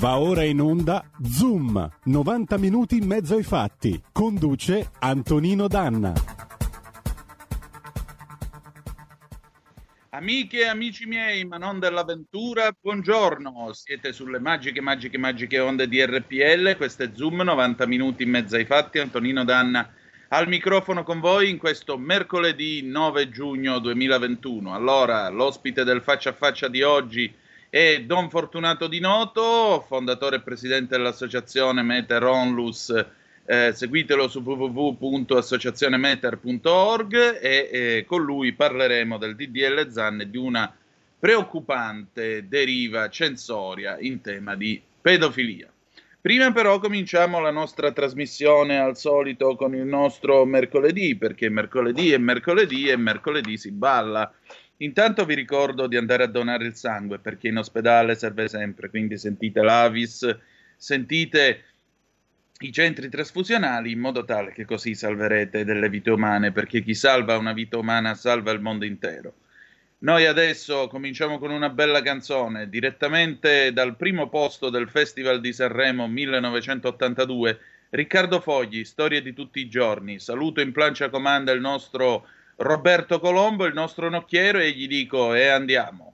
Va ora in onda Zoom, 90 minuti in mezzo ai fatti. Conduce Antonino Danna. Amiche e amici miei, ma non dell'avventura, buongiorno. Siete sulle magiche onde di RPL. Questo è Zoom, 90 minuti in mezzo ai fatti. Antonino Danna al microfono con voi in questo mercoledì 9 giugno 2021. Allora, l'ospite del faccia a faccia di oggi è Don Fortunato di Noto, fondatore e presidente dell'associazione Meter Onlus. Seguitelo su www.associazionemeter.org e con lui parleremo del DDL Zan e di una preoccupante deriva censoria in tema di pedofilia. Prima però cominciamo la nostra trasmissione al solito con il nostro mercoledì, perché mercoledì si balla. Intanto vi ricordo di andare a donare il sangue, perché in ospedale serve sempre, quindi sentite l'Avis, sentite i centri trasfusionali, in modo tale che così salverete delle vite umane, perché chi salva una vita umana salva il mondo intero. Noi adesso cominciamo con una bella canzone, direttamente dal primo posto del Festival di Sanremo 1982, Riccardo Fogli, Storie di tutti i giorni. Saluto in plancia comanda il nostro Roberto Colombo, il nostro nocchiero, e gli dico e andiamo.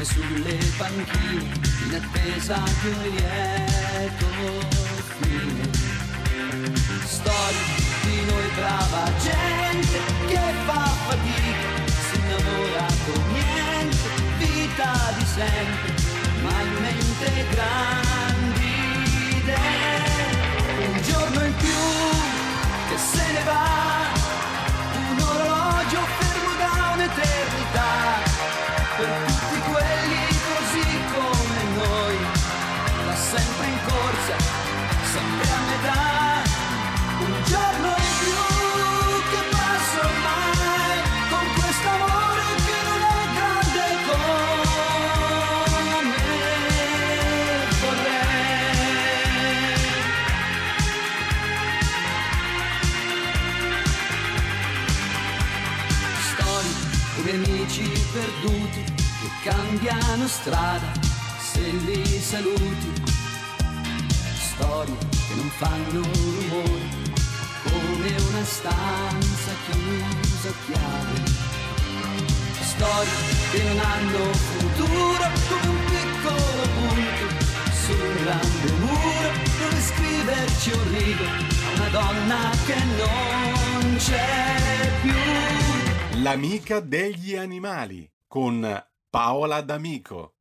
Sulle panchine in attesa di un lieto fine, storie di noi brava gente che fa fatica, si innamora con niente, vita di sempre, ma in mente grandi idee, un giorno in più che se ne va, un orologio fermo da un'eternità, per tutti quelli così come noi, ma sempre in corsa, sempre a metà, un giorno in più che passa ormai, con quest'amore che non è grande come vorrei. Storie come amici perduti cambiano strada se li saluti, storie che non fanno rumore come una stanza chiusa a chiave, storie che non hanno futuro come un piccolo punto su un grande muro dove scriverci un rigo, una donna che non c'è più. L'amica degli animali con Paola D'Amico.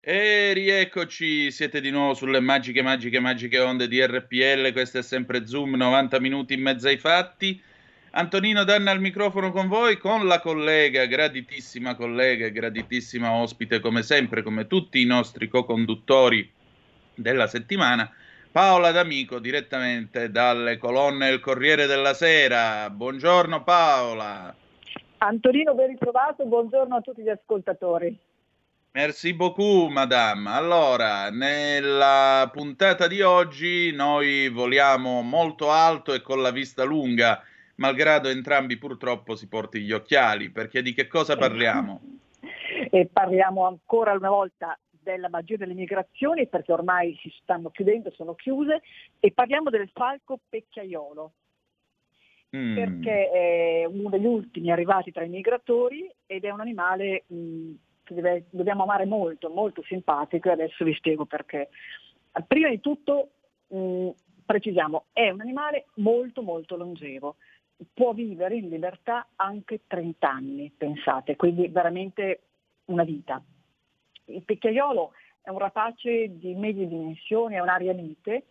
E rieccoci, siete di nuovo sulle magiche onde di RPL, questo è sempre Zoom, 90 minuti in mezzo ai fatti. Antonino Danna al microfono con voi, con la collega, graditissima ospite come sempre, come tutti i nostri co-conduttori della settimana, Paola D'Amico, direttamente dalle colonne del Corriere della Sera. Buongiorno Paola. Antonino, ben ritrovato, buongiorno a tutti gli ascoltatori. Merci beaucoup, madame. Allora, nella puntata di oggi noi voliamo molto alto e con la vista lunga, malgrado entrambi purtroppo si porti gli occhiali, perché di che cosa parliamo? E parliamo ancora una volta della magia delle migrazioni, perché ormai si stanno chiudendo, sono chiuse, e parliamo del falco pecchiaiolo. Perché è uno degli ultimi arrivati tra i migratori ed è un animale che dobbiamo amare molto, molto simpatico, e adesso vi spiego perché. Prima di tutto precisiamo, è un animale molto molto longevo, può vivere in libertà anche 30 anni, pensate, quindi veramente una vita. Il pecchiaiolo è un rapace di medie dimensioni, è un'arianite,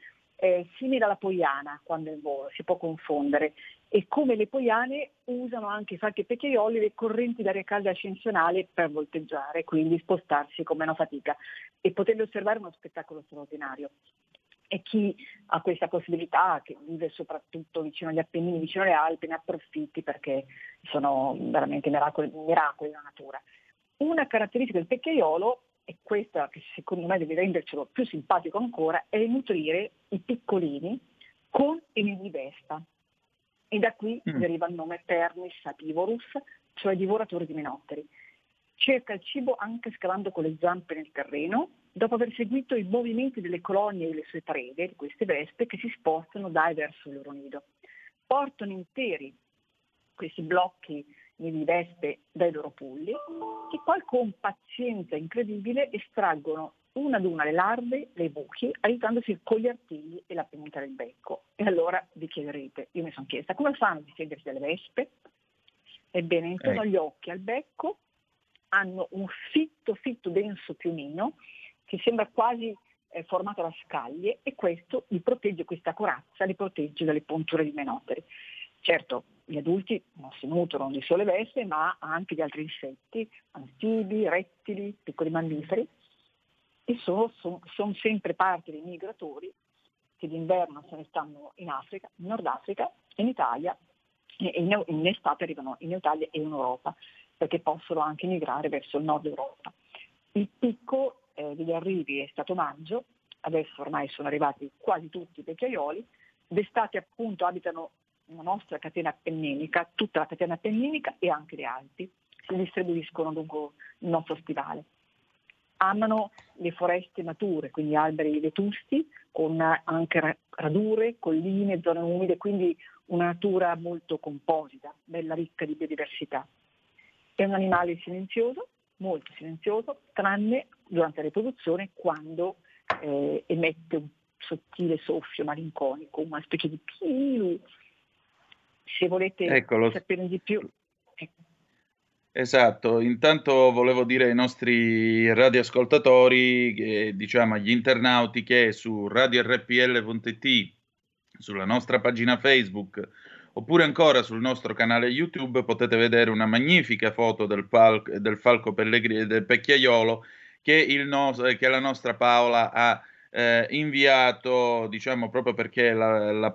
simile alla poiana quando è in volo, si può confondere, e come le poiane usano anche i falchi pecchiaioli le correnti d'aria calda ascensionale per volteggiare, quindi spostarsi con meno fatica e poterli osservare è uno spettacolo straordinario. e chi ha questa possibilità, che vive soprattutto vicino agli Appennini, vicino alle Alpi, ne approfitti, perché sono veramente miracoli della natura. Una caratteristica del pecchiaiolo, e questa che secondo me deve rendercelo più simpatico ancora, è nutrire i piccolini con enigmi d'esta. E da qui deriva il nome Pernis apivorus, cioè divoratore di menotteri. Cerca il cibo anche scavando con le zampe nel terreno, dopo aver seguito i movimenti delle colonie e le sue prede, di queste vespe, che si spostano da e verso il loro nido. Portano interi questi blocchi di vespe dai loro pulli, che poi con pazienza incredibile estraggono una ad una le larve, le buchi, aiutandosi con gli artigli e la punta del becco. E allora vi chiederete, io mi sono chiesta, come fanno a difendersi dalle vespe? Ebbene, intorno agli occhi, al becco, hanno un fitto denso piumino che sembra quasi formato da scaglie, e questo li protegge, questa corazza li protegge dalle punture di menoteri. Certo, gli adulti non si nutrono di sole vespe, ma anche di altri insetti, anfibi, rettili, piccoli mammiferi, e sono sempre parte dei migratori che d'inverno se ne stanno in Africa, in Nord Africa, in Italia, e in estate arrivano in Italia e in Europa, perché possono anche migrare verso il nord Europa. Il picco degli arrivi è stato maggio, adesso ormai sono arrivati quasi tutti i pecchiaioli. D'estate appunto abitano la nostra catena appenninica, tutta la catena appenninica e anche le Alpi, si distribuiscono lungo il nostro stivale. Amano le foreste mature, quindi alberi vetusti, con anche radure, colline, zone umide, quindi una natura molto composita, bella ricca di biodiversità. È un animale silenzioso, molto silenzioso, tranne durante la riproduzione, quando emette un sottile soffio malinconico, una specie di pilu. Se volete sapere di più. Esatto, intanto volevo dire ai nostri radioascoltatori, diciamo agli internauti, che su radiorpl.it, sulla nostra pagina Facebook, oppure ancora sul nostro canale YouTube, potete vedere una magnifica foto del falco pellegrino, del pecchiaiolo, che la nostra Paola ha inviato, diciamo, proprio perché lo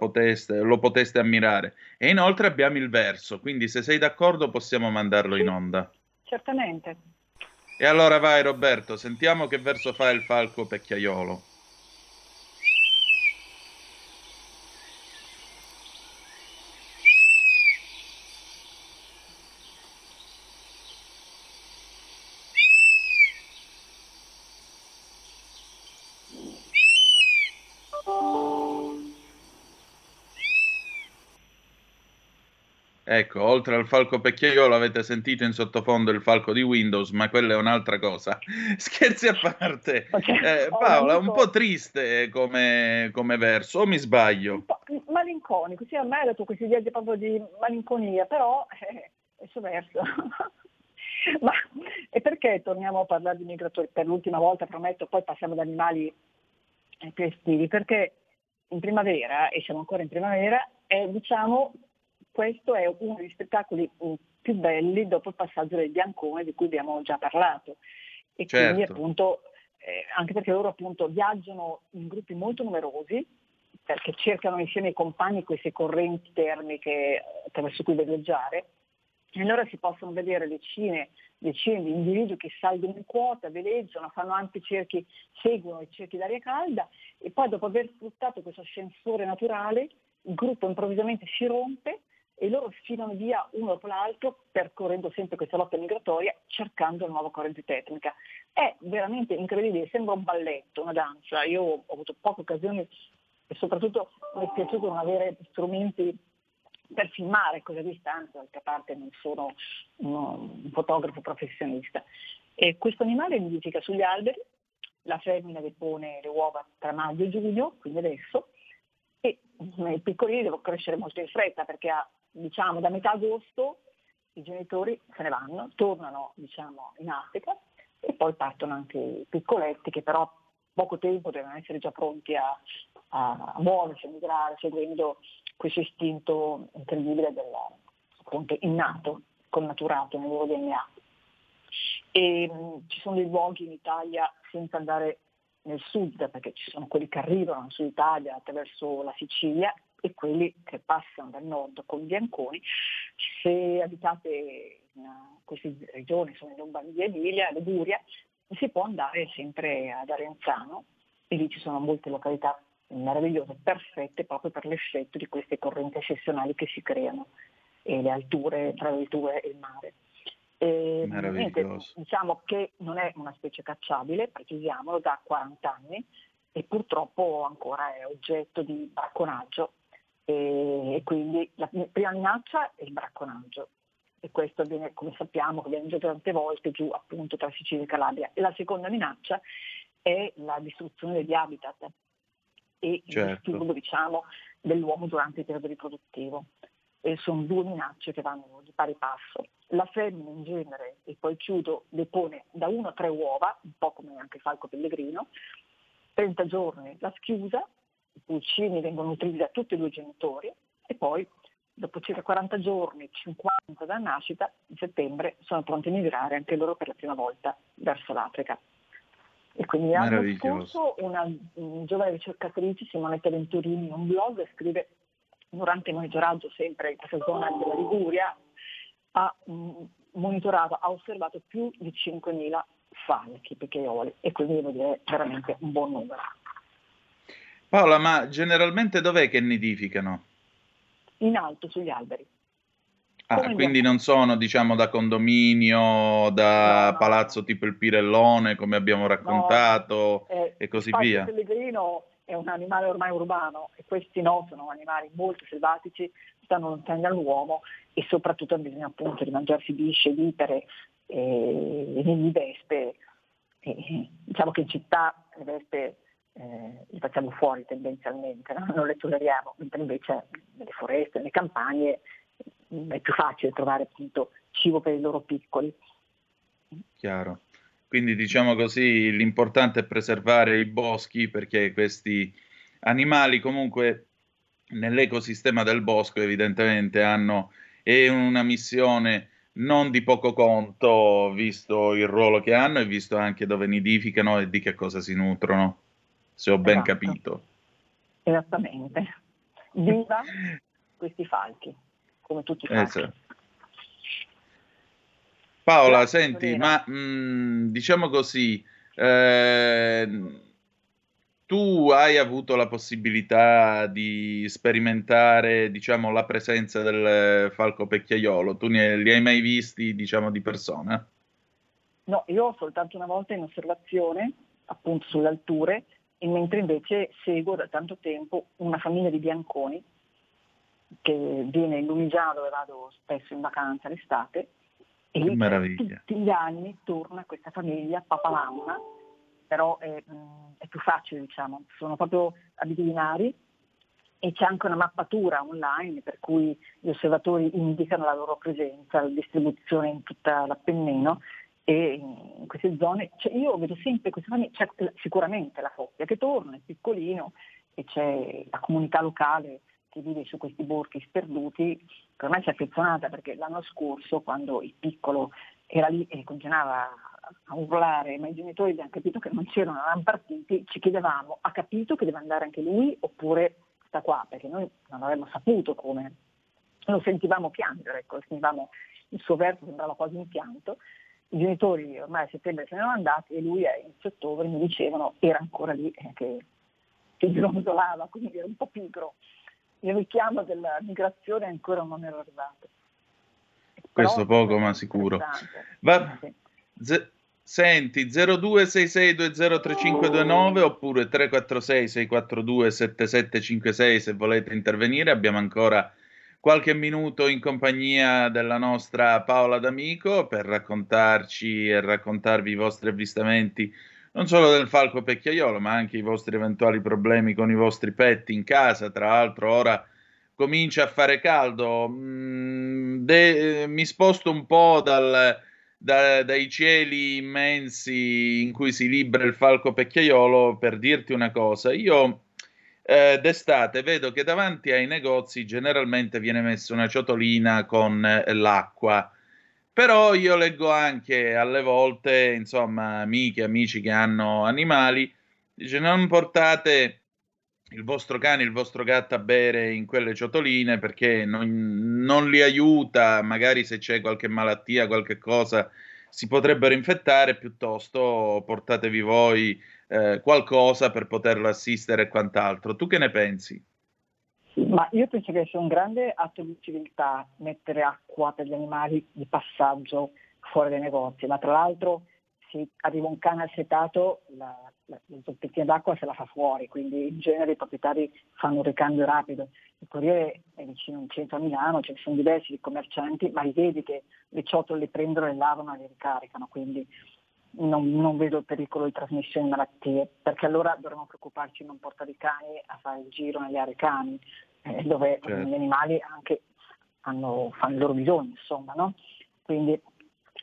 poteste ammirare. E inoltre abbiamo il verso, quindi se sei d'accordo possiamo mandarlo in onda. Certamente. E allora vai Roberto, sentiamo che verso fa il falco pecchiaiolo. Ecco, oltre al falco pecchiaiolo avete sentito in sottofondo il falco di Windows, ma quella è un'altra cosa. Scherzi a parte. Okay. Paola, un po' triste come verso, o mi sbaglio? Un po' malinconico, sì, a me ha dato questi viaggi proprio di malinconia, però è sommerso. Ma e perché torniamo a parlare di migratori? Per l'ultima volta, prometto, poi passiamo ad animali più estivi, perché in primavera, e siamo ancora in primavera, è, diciamo... Questo è uno degli spettacoli più belli dopo il passaggio del Biancone, di cui abbiamo già parlato. E certo. Quindi appunto, anche perché loro appunto viaggiano in gruppi molto numerosi, perché cercano insieme ai compagni queste correnti termiche attraverso cui veleggiare, e allora si possono vedere decine di individui che salgono in quota, veleggiano, fanno anche cerchi, seguono i cerchi d'aria calda, e poi dopo aver sfruttato questo ascensore naturale, il gruppo improvvisamente si rompe e loro sfilano via uno dopo l'altro, percorrendo sempre questa lotta migratoria, cercando una nuova corrente tecnica. È veramente incredibile, sembra un balletto, una danza. Io ho avuto poche occasioni e soprattutto mi è piaciuto non avere strumenti per filmare così a distanza, d'altra parte non sono un fotografo professionista. E questo animale nidifica sugli alberi, la femmina depone le uova tra maggio e giugno, quindi adesso, e i piccolini devono crescere molto in fretta, perché ha, diciamo, da metà agosto i genitori se ne vanno, tornano, diciamo, in Africa, e poi partono anche i piccoletti, che però poco tempo devono essere già pronti a muoversi, a migrare, seguendo questo istinto incredibile appunto innato, connaturato nel loro DNA. E ci sono dei luoghi in Italia, senza andare nel sud, perché ci sono quelli che arrivano in Sud Italia attraverso la Sicilia e quelli che passano dal nord con gli anconi. Se abitate in queste regioni, sono in Lombardia, Emilia, Liguria, si può andare sempre ad Arenzano e lì ci sono molte località meravigliose, perfette proprio per l'effetto di queste correnti eccezionali che si creano e le alture tra le alture e il mare. Diciamo che non è una specie cacciabile, precisiamolo, da 40 anni e purtroppo ancora è oggetto di bracconaggio e quindi la prima minaccia è il bracconaggio e questo avviene, come sappiamo, che viene già tante volte giù appunto tra Sicilia e Calabria. La seconda minaccia è la distruzione degli habitat e il disturbo, diciamo, dell'uomo durante il periodo riproduttivo. Sono due minacce che vanno di pari passo. La femmina in genere, e poi chiudo, depone da 1 a 3 uova, un po' come anche il falco pellegrino, 30 giorni la schiusa, i pulcini vengono nutriti da tutti e due i genitori e poi dopo circa 40 giorni, 50 dalla nascita, in settembre sono pronti a migrare anche loro per la prima volta verso l'Africa. E quindi l'anno scorso una giovane ricercatrice, Simonetta Venturini, in un blog scrive: durante il monitoraggio sempre in questa zona della Liguria ha monitorato, ha osservato più di 5.000 falchi, picchiaioli, e quindi devo dire veramente un buon numero. Paola, ma generalmente dov'è che nidificano? In alto, sugli alberi. Quindi non sono, diciamo, da condominio, da palazzo tipo il Pirellone, come abbiamo raccontato, e così via. Il pellegrino è un animale ormai urbano e questi no, sono animali molto selvatici, stanno lontani dall'uomo e soprattutto bisogna appunto di mangiarsi bisce, vipere e vespe. E, diciamo che in città le vespe le facciamo fuori tendenzialmente, no? Non le tolleriamo, mentre invece nelle foreste, nelle campagne è più facile trovare appunto cibo per i loro piccoli. Chiaro. Quindi diciamo così, l'importante è preservare i boschi perché questi animali comunque nell'ecosistema del bosco evidentemente hanno una missione non di poco conto, visto il ruolo che hanno e visto anche dove nidificano e di che cosa si nutrono, se ho ben capito. Esattamente. Viva questi falchi, come tutti i falchi. Paola, senti, ma diciamo così, tu hai avuto la possibilità di sperimentare, diciamo, la presenza del falco pecchiaiolo, tu li hai mai visti, diciamo, di persona? No, io soltanto una volta in osservazione, appunto sulle alture, e mentre invece seguo da tanto tempo una famiglia di bianconi che viene in Lunigiano, dove vado spesso in vacanza l'estate, e tutti gli anni torna questa famiglia papalanna, però è più facile, diciamo, sono proprio abitudinari e c'è anche una mappatura online per cui gli osservatori indicano la loro presenza, la distribuzione in tutta l'Appennino e in queste zone, cioè, io vedo sempre queste famiglie, c'è sicuramente la coppia che torna, è piccolino e c'è la comunità locale che vive su questi borghi sperduti, per me si è affezionata perché l'anno scorso quando il piccolo era lì e continuava a urlare, ma i genitori abbiamo capito che non c'erano, erano partiti, ci chiedevamo, ha capito che deve andare anche lui oppure sta qua? Perché noi non avremmo saputo come, lo sentivamo piangere, ecco, sentivamo il suo verso, sembrava quasi un pianto, i genitori ormai a settembre se ne erano andati e lui a inizio ottobre mi dicevano era ancora lì, che gronzolava, quindi era un po' pigro. Il richiamo della migrazione ancora non era arrivato. Questo però, poco ma sicuro. Senti, 0266203529 oppure 346-642-7756 se volete intervenire. Abbiamo ancora qualche minuto in compagnia della nostra Paola D'Amico per raccontarci e raccontarvi i vostri avvistamenti non solo del falco pecchiaiolo, ma anche i vostri eventuali problemi con i vostri petti in casa. Tra l'altro ora comincia a fare caldo, mi sposto un po' dai cieli immensi in cui si libera il falco pecchiaiolo per dirti una cosa. Io d'estate vedo che davanti ai negozi generalmente viene messa una ciotolina con l'acqua. Però io leggo anche alle volte, insomma, amiche, amici che hanno animali Dice: non portate il vostro cane, il vostro gatto a bere in quelle ciotoline, perché non li aiuta, magari se c'è qualche malattia, qualche cosa, si potrebbero infettare, piuttosto portatevi voi qualcosa per poterlo assistere e quant'altro. Tu che ne pensi? Ma io penso che sia un grande atto di civiltà mettere acqua per gli animali di passaggio fuori dai negozi, ma tra l'altro se arriva un cane assetato, la zoppettina d'acqua se la fa fuori, quindi in genere i proprietari fanno un ricambio rapido. Il Corriere è vicino in centro a Milano, ci sono diversi commercianti, ma li vedi che le ciotole le prendono, le lavano e le ricaricano, quindi non vedo il pericolo di trasmissione di malattie, perché allora dovremmo preoccuparci di non portare i cani a fare il giro nelle aree cani, dove certo, gli animali anche fanno i loro bisogni, insomma, no? Quindi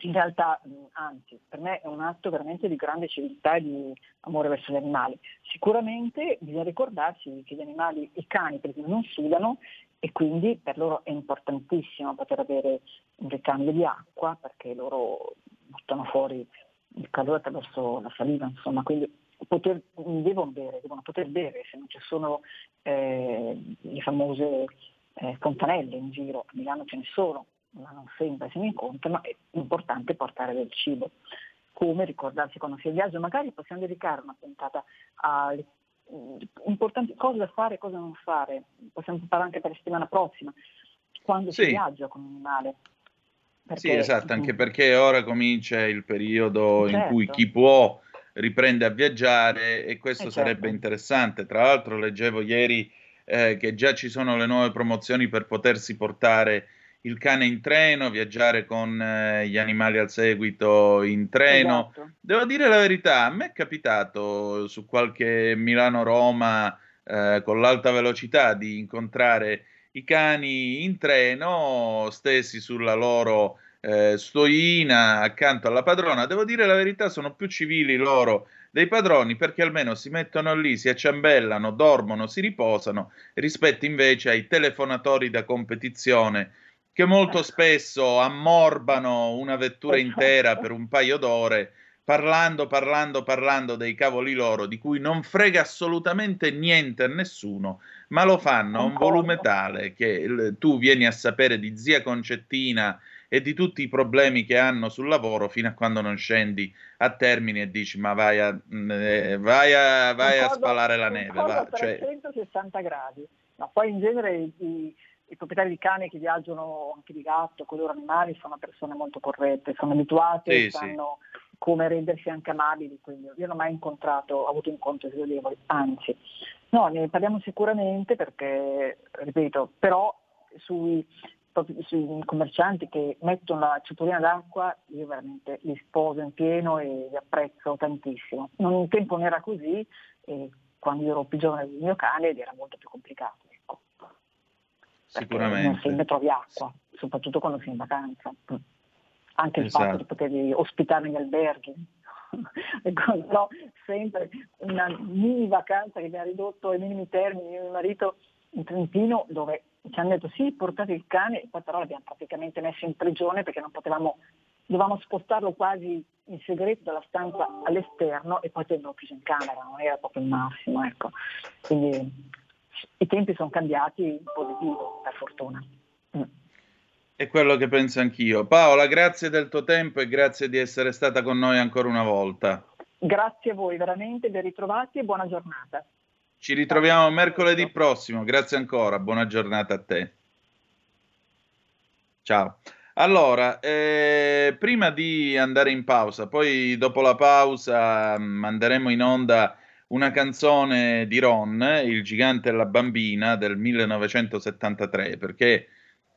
in realtà, anzi, per me è un atto veramente di grande civiltà e di amore verso gli animali. Sicuramente bisogna ricordarsi che gli animali, i cani per esempio, non sudano, e quindi per loro è importantissimo poter avere un ricambio di acqua, perché loro buttano fuori il calore attraverso la saliva, insomma, quindi devono poter bere se non ci sono le famose fontanelle in giro. A Milano ce ne sono, ma non sempre se ne incontra, ma è importante portare del cibo. Come ricordarsi quando si è in viaggio, magari possiamo dedicare una puntata alle importanti cose da fare e cosa non fare, possiamo parlare anche per la settimana prossima, quando sì, si viaggia con un animale. Perché, sì, esatto, anche perché ora comincia il periodo, certo, in cui chi può riprende a viaggiare, e questo sarebbe certo interessante. Tra l'altro leggevo ieri che già ci sono le nuove promozioni per potersi portare il cane in treno, viaggiare con gli animali al seguito in treno. Esatto. Devo dire la verità, a me è capitato su qualche Milano-Roma con l'alta velocità di incontrare i cani in treno stessi sulla loro stoina accanto alla padrona. Devo dire la verità, sono più civili loro dei padroni, perché almeno si mettono lì, si acciambellano, dormono, si riposano, rispetto invece ai telefonatori da competizione che molto spesso ammorbano una vettura intera per un paio d'ore parlando dei cavoli loro, di cui non frega assolutamente niente a nessuno, ma lo fanno a un volume tale che tu vieni a sapere di zia Concettina e di tutti i problemi che hanno sul lavoro fino a quando non scendi a Termini e dici: ma vai a spalare la neve. Va, cioè... 360 gradi. No, poi in genere i proprietari di cani che viaggiano, anche di gatto, con i loro animali, sono persone molto corrette, sono abituate, sì, sanno come rendersi anche amabili, quindi io non ho mai avuto incontri sgradevoli, anzi. No, ne parliamo sicuramente, perché, ripeto, però sui commercianti che mettono la ciotolina d'acqua, io veramente li sposo in pieno e li apprezzo tantissimo. Non un tempo non era così, e quando io ero più giovane del mio cane ed era molto più complicato, ecco. Sicuramente. Non sempre trovi acqua, soprattutto quando sei in vacanza. Anche il fatto di poterli ospitare negli alberghi, no, sempre una mini vacanza che mi ha ridotto ai minimi termini io e mio marito in Trentino, dove ci hanno detto: sì, portate il cane, e poi però l'abbiamo praticamente messo in prigione, perché non potevamo, dovevamo spostarlo quasi in segreto dalla stanza all'esterno, e poi tenerlo chiuso in camera, non era proprio il massimo, ecco. Quindi i tempi sono cambiati in positivo, per fortuna. È quello che penso anch'io. Paola, grazie del tuo tempo e grazie di essere stata con noi ancora una volta. Grazie a voi, veramente, ben ritrovati e buona giornata. Ci ritroviamo mercoledì prossimo, grazie ancora, buona giornata a te. Ciao. Allora, prima di andare in pausa, poi dopo la pausa manderemo in onda una canzone di Ron, Il gigante e la bambina, del 1973, perché...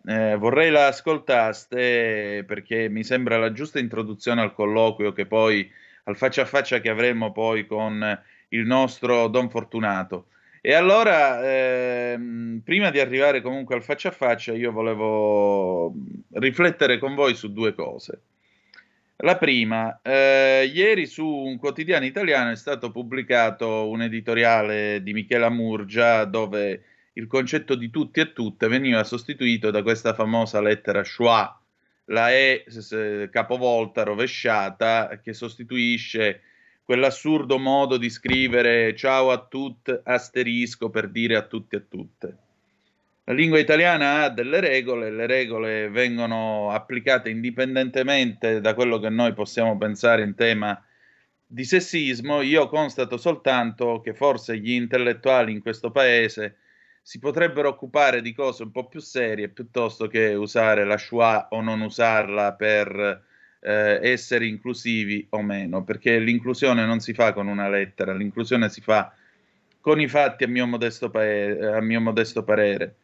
vorrei la ascoltaste, perché mi sembra la giusta introduzione al colloquio che poi, al faccia a faccia che avremo poi con il nostro Don Fortunato. E allora, prima di arrivare comunque al faccia a faccia, io volevo riflettere con voi su due cose. La prima, ieri su un quotidiano italiano è stato pubblicato un editoriale di Michela Murgia dove il concetto di tutti e tutte veniva sostituito da questa famosa lettera schwa, la E capovolta, rovesciata, che sostituisce quell'assurdo modo di scrivere ciao a tutti, asterisco, per dire a tutti e tutte. La lingua italiana ha delle regole, le regole vengono applicate indipendentemente da quello che noi possiamo pensare in tema di sessismo. Io constato soltanto che forse gli intellettuali in questo paese si potrebbero occupare di cose un po' più serie piuttosto che usare la schwa o non usarla per essere inclusivi o meno, perché l'inclusione non si fa con una lettera, l'inclusione si fa con i fatti, a mio modesto parere.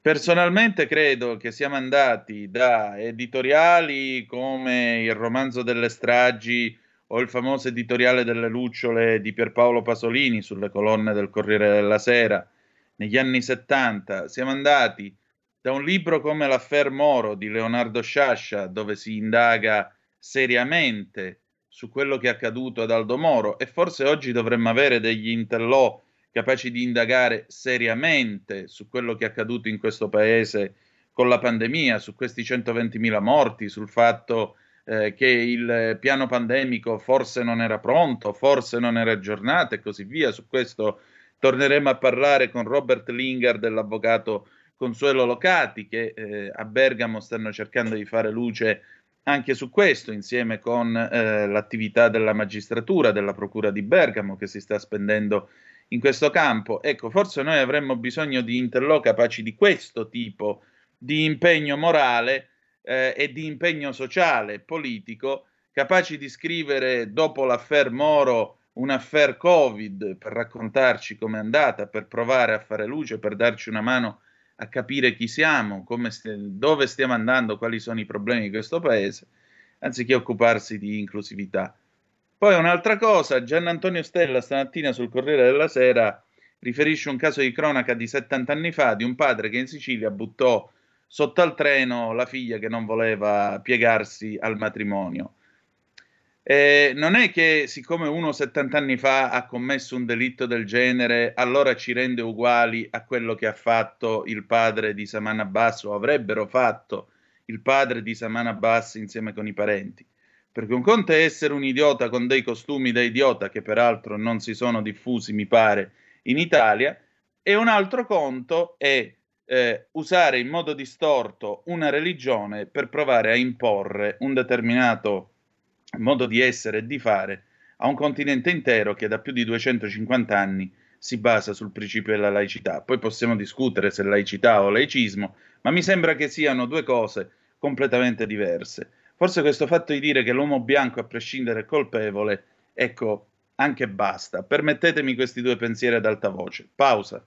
Personalmente credo che siamo andati da editoriali come il romanzo delle stragi o il famoso editoriale delle lucciole di Pierpaolo Pasolini sulle colonne del Corriere della Sera negli anni 70, siamo andati da un libro come l'Affair Moro di Leonardo Sciascia, dove si indaga seriamente su quello che è accaduto ad Aldo Moro, e forse oggi dovremmo avere degli intellò capaci di indagare seriamente su quello che è accaduto in questo paese con la pandemia, su questi 120.000 morti, sul fatto che il piano pandemico forse non era pronto, forse non era aggiornato e così via. Su questo torneremo a parlare con Robert Lingard e l'avvocato Consuelo Locati, che a Bergamo stanno cercando di fare luce anche su questo, insieme con l'attività della magistratura, della procura di Bergamo, che si sta spendendo in questo campo. Ecco, forse noi avremmo bisogno di interlò capaci di questo tipo di impegno morale e di impegno sociale, politico, capaci di scrivere dopo l'Affair Moro un affair Covid per raccontarci com'è andata, per provare a fare luce, per darci una mano a capire chi siamo, dove stiamo andando, quali sono i problemi di questo paese, anziché occuparsi di inclusività. Poi un'altra cosa, Giannantonio Stella stamattina sul Corriere della Sera riferisce un caso di cronaca di 70 anni fa di un padre che in Sicilia buttò sotto al treno la figlia che non voleva piegarsi al matrimonio. Non è che siccome uno 70 anni fa ha commesso un delitto del genere, allora ci rende uguali a quello che ha fatto il padre di Samana Basso, o avrebbero fatto il padre di Samana Basso insieme con i parenti. Perché un conto è essere un idiota con dei costumi da idiota, che peraltro non si sono diffusi, mi pare, in Italia, e un altro conto è usare in modo distorto una religione per provare a imporre un determinato modo di essere e di fare a un continente intero che da più di 250 anni si basa sul principio della laicità. Poi possiamo discutere se laicità o laicismo, ma mi sembra che siano due cose completamente diverse. Forse questo fatto di dire che l'uomo bianco a prescindere è colpevole, ecco, anche basta. Permettetemi questi due pensieri ad alta voce. Pausa.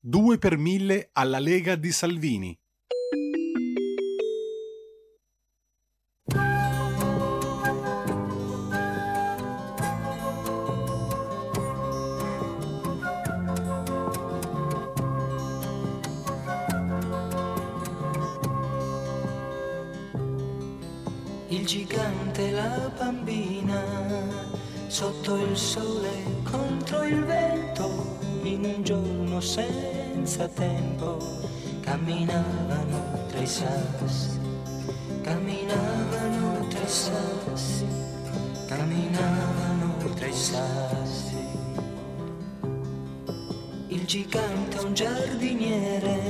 2 per 1000 alla Lega di Salvini. Il gigante e la bambina, sotto il sole contro il vento, in un giorno senza tempo, camminavano tra i sassi, sassi. Il gigante è un giardiniere,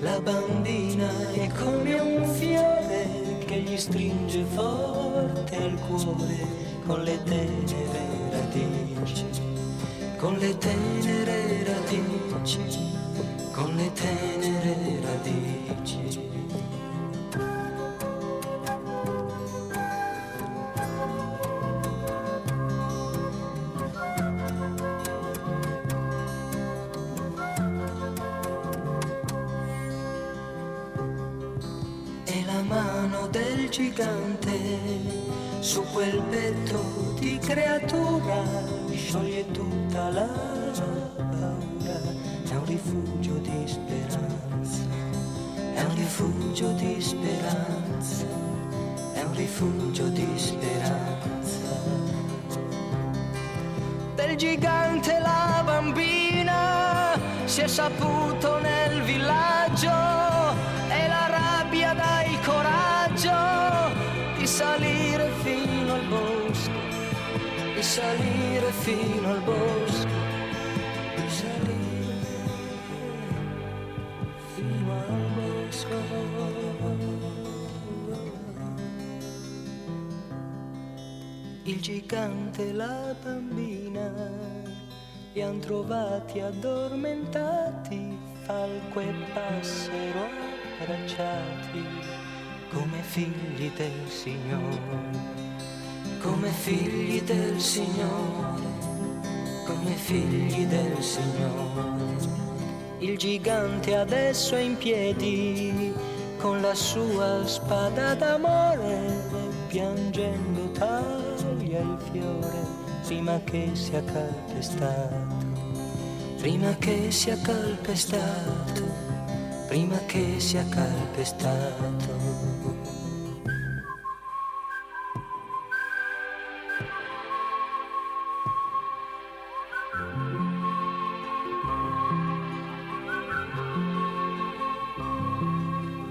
la bambina è come un fiore che gli stringe forte al cuore con le tenere radici, con le tenere radici, con le tenere radici. Gigante, su quel petto di creatura scioglie tutta la paura, è un rifugio di speranza, è un rifugio di speranza, è un rifugio di speranza. Del gigante la bambina si è saputo nel villaggio, salire fino al bosco, di salire fino al bosco, di salire fino al bosco. Il gigante e la bambina li han trovati addormentati, falco e passero abbracciati, come figli del Signore, come figli del Signore, come figli del Signore. Il gigante adesso è in piedi, con la sua spada d'amore, piangendo taglia il fiore, prima che sia calpestato, prima che sia calpestato, prima che sia calpestato.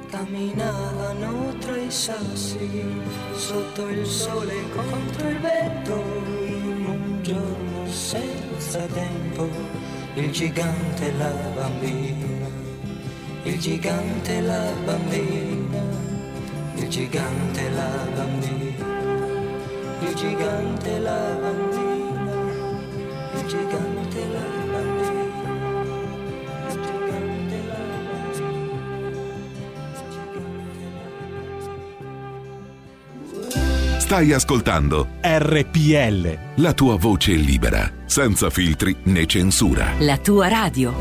Camminavano tra i sassi, sotto il sole contro il vento, in un giorno senza tempo, il gigante e la bambina, il gigante e la bambina, il gigante e la bambina, il gigante e la bambina, il gigante e la bambina. Stai ascoltando RPL, la tua voce è libera, senza filtri né censura. La tua radio.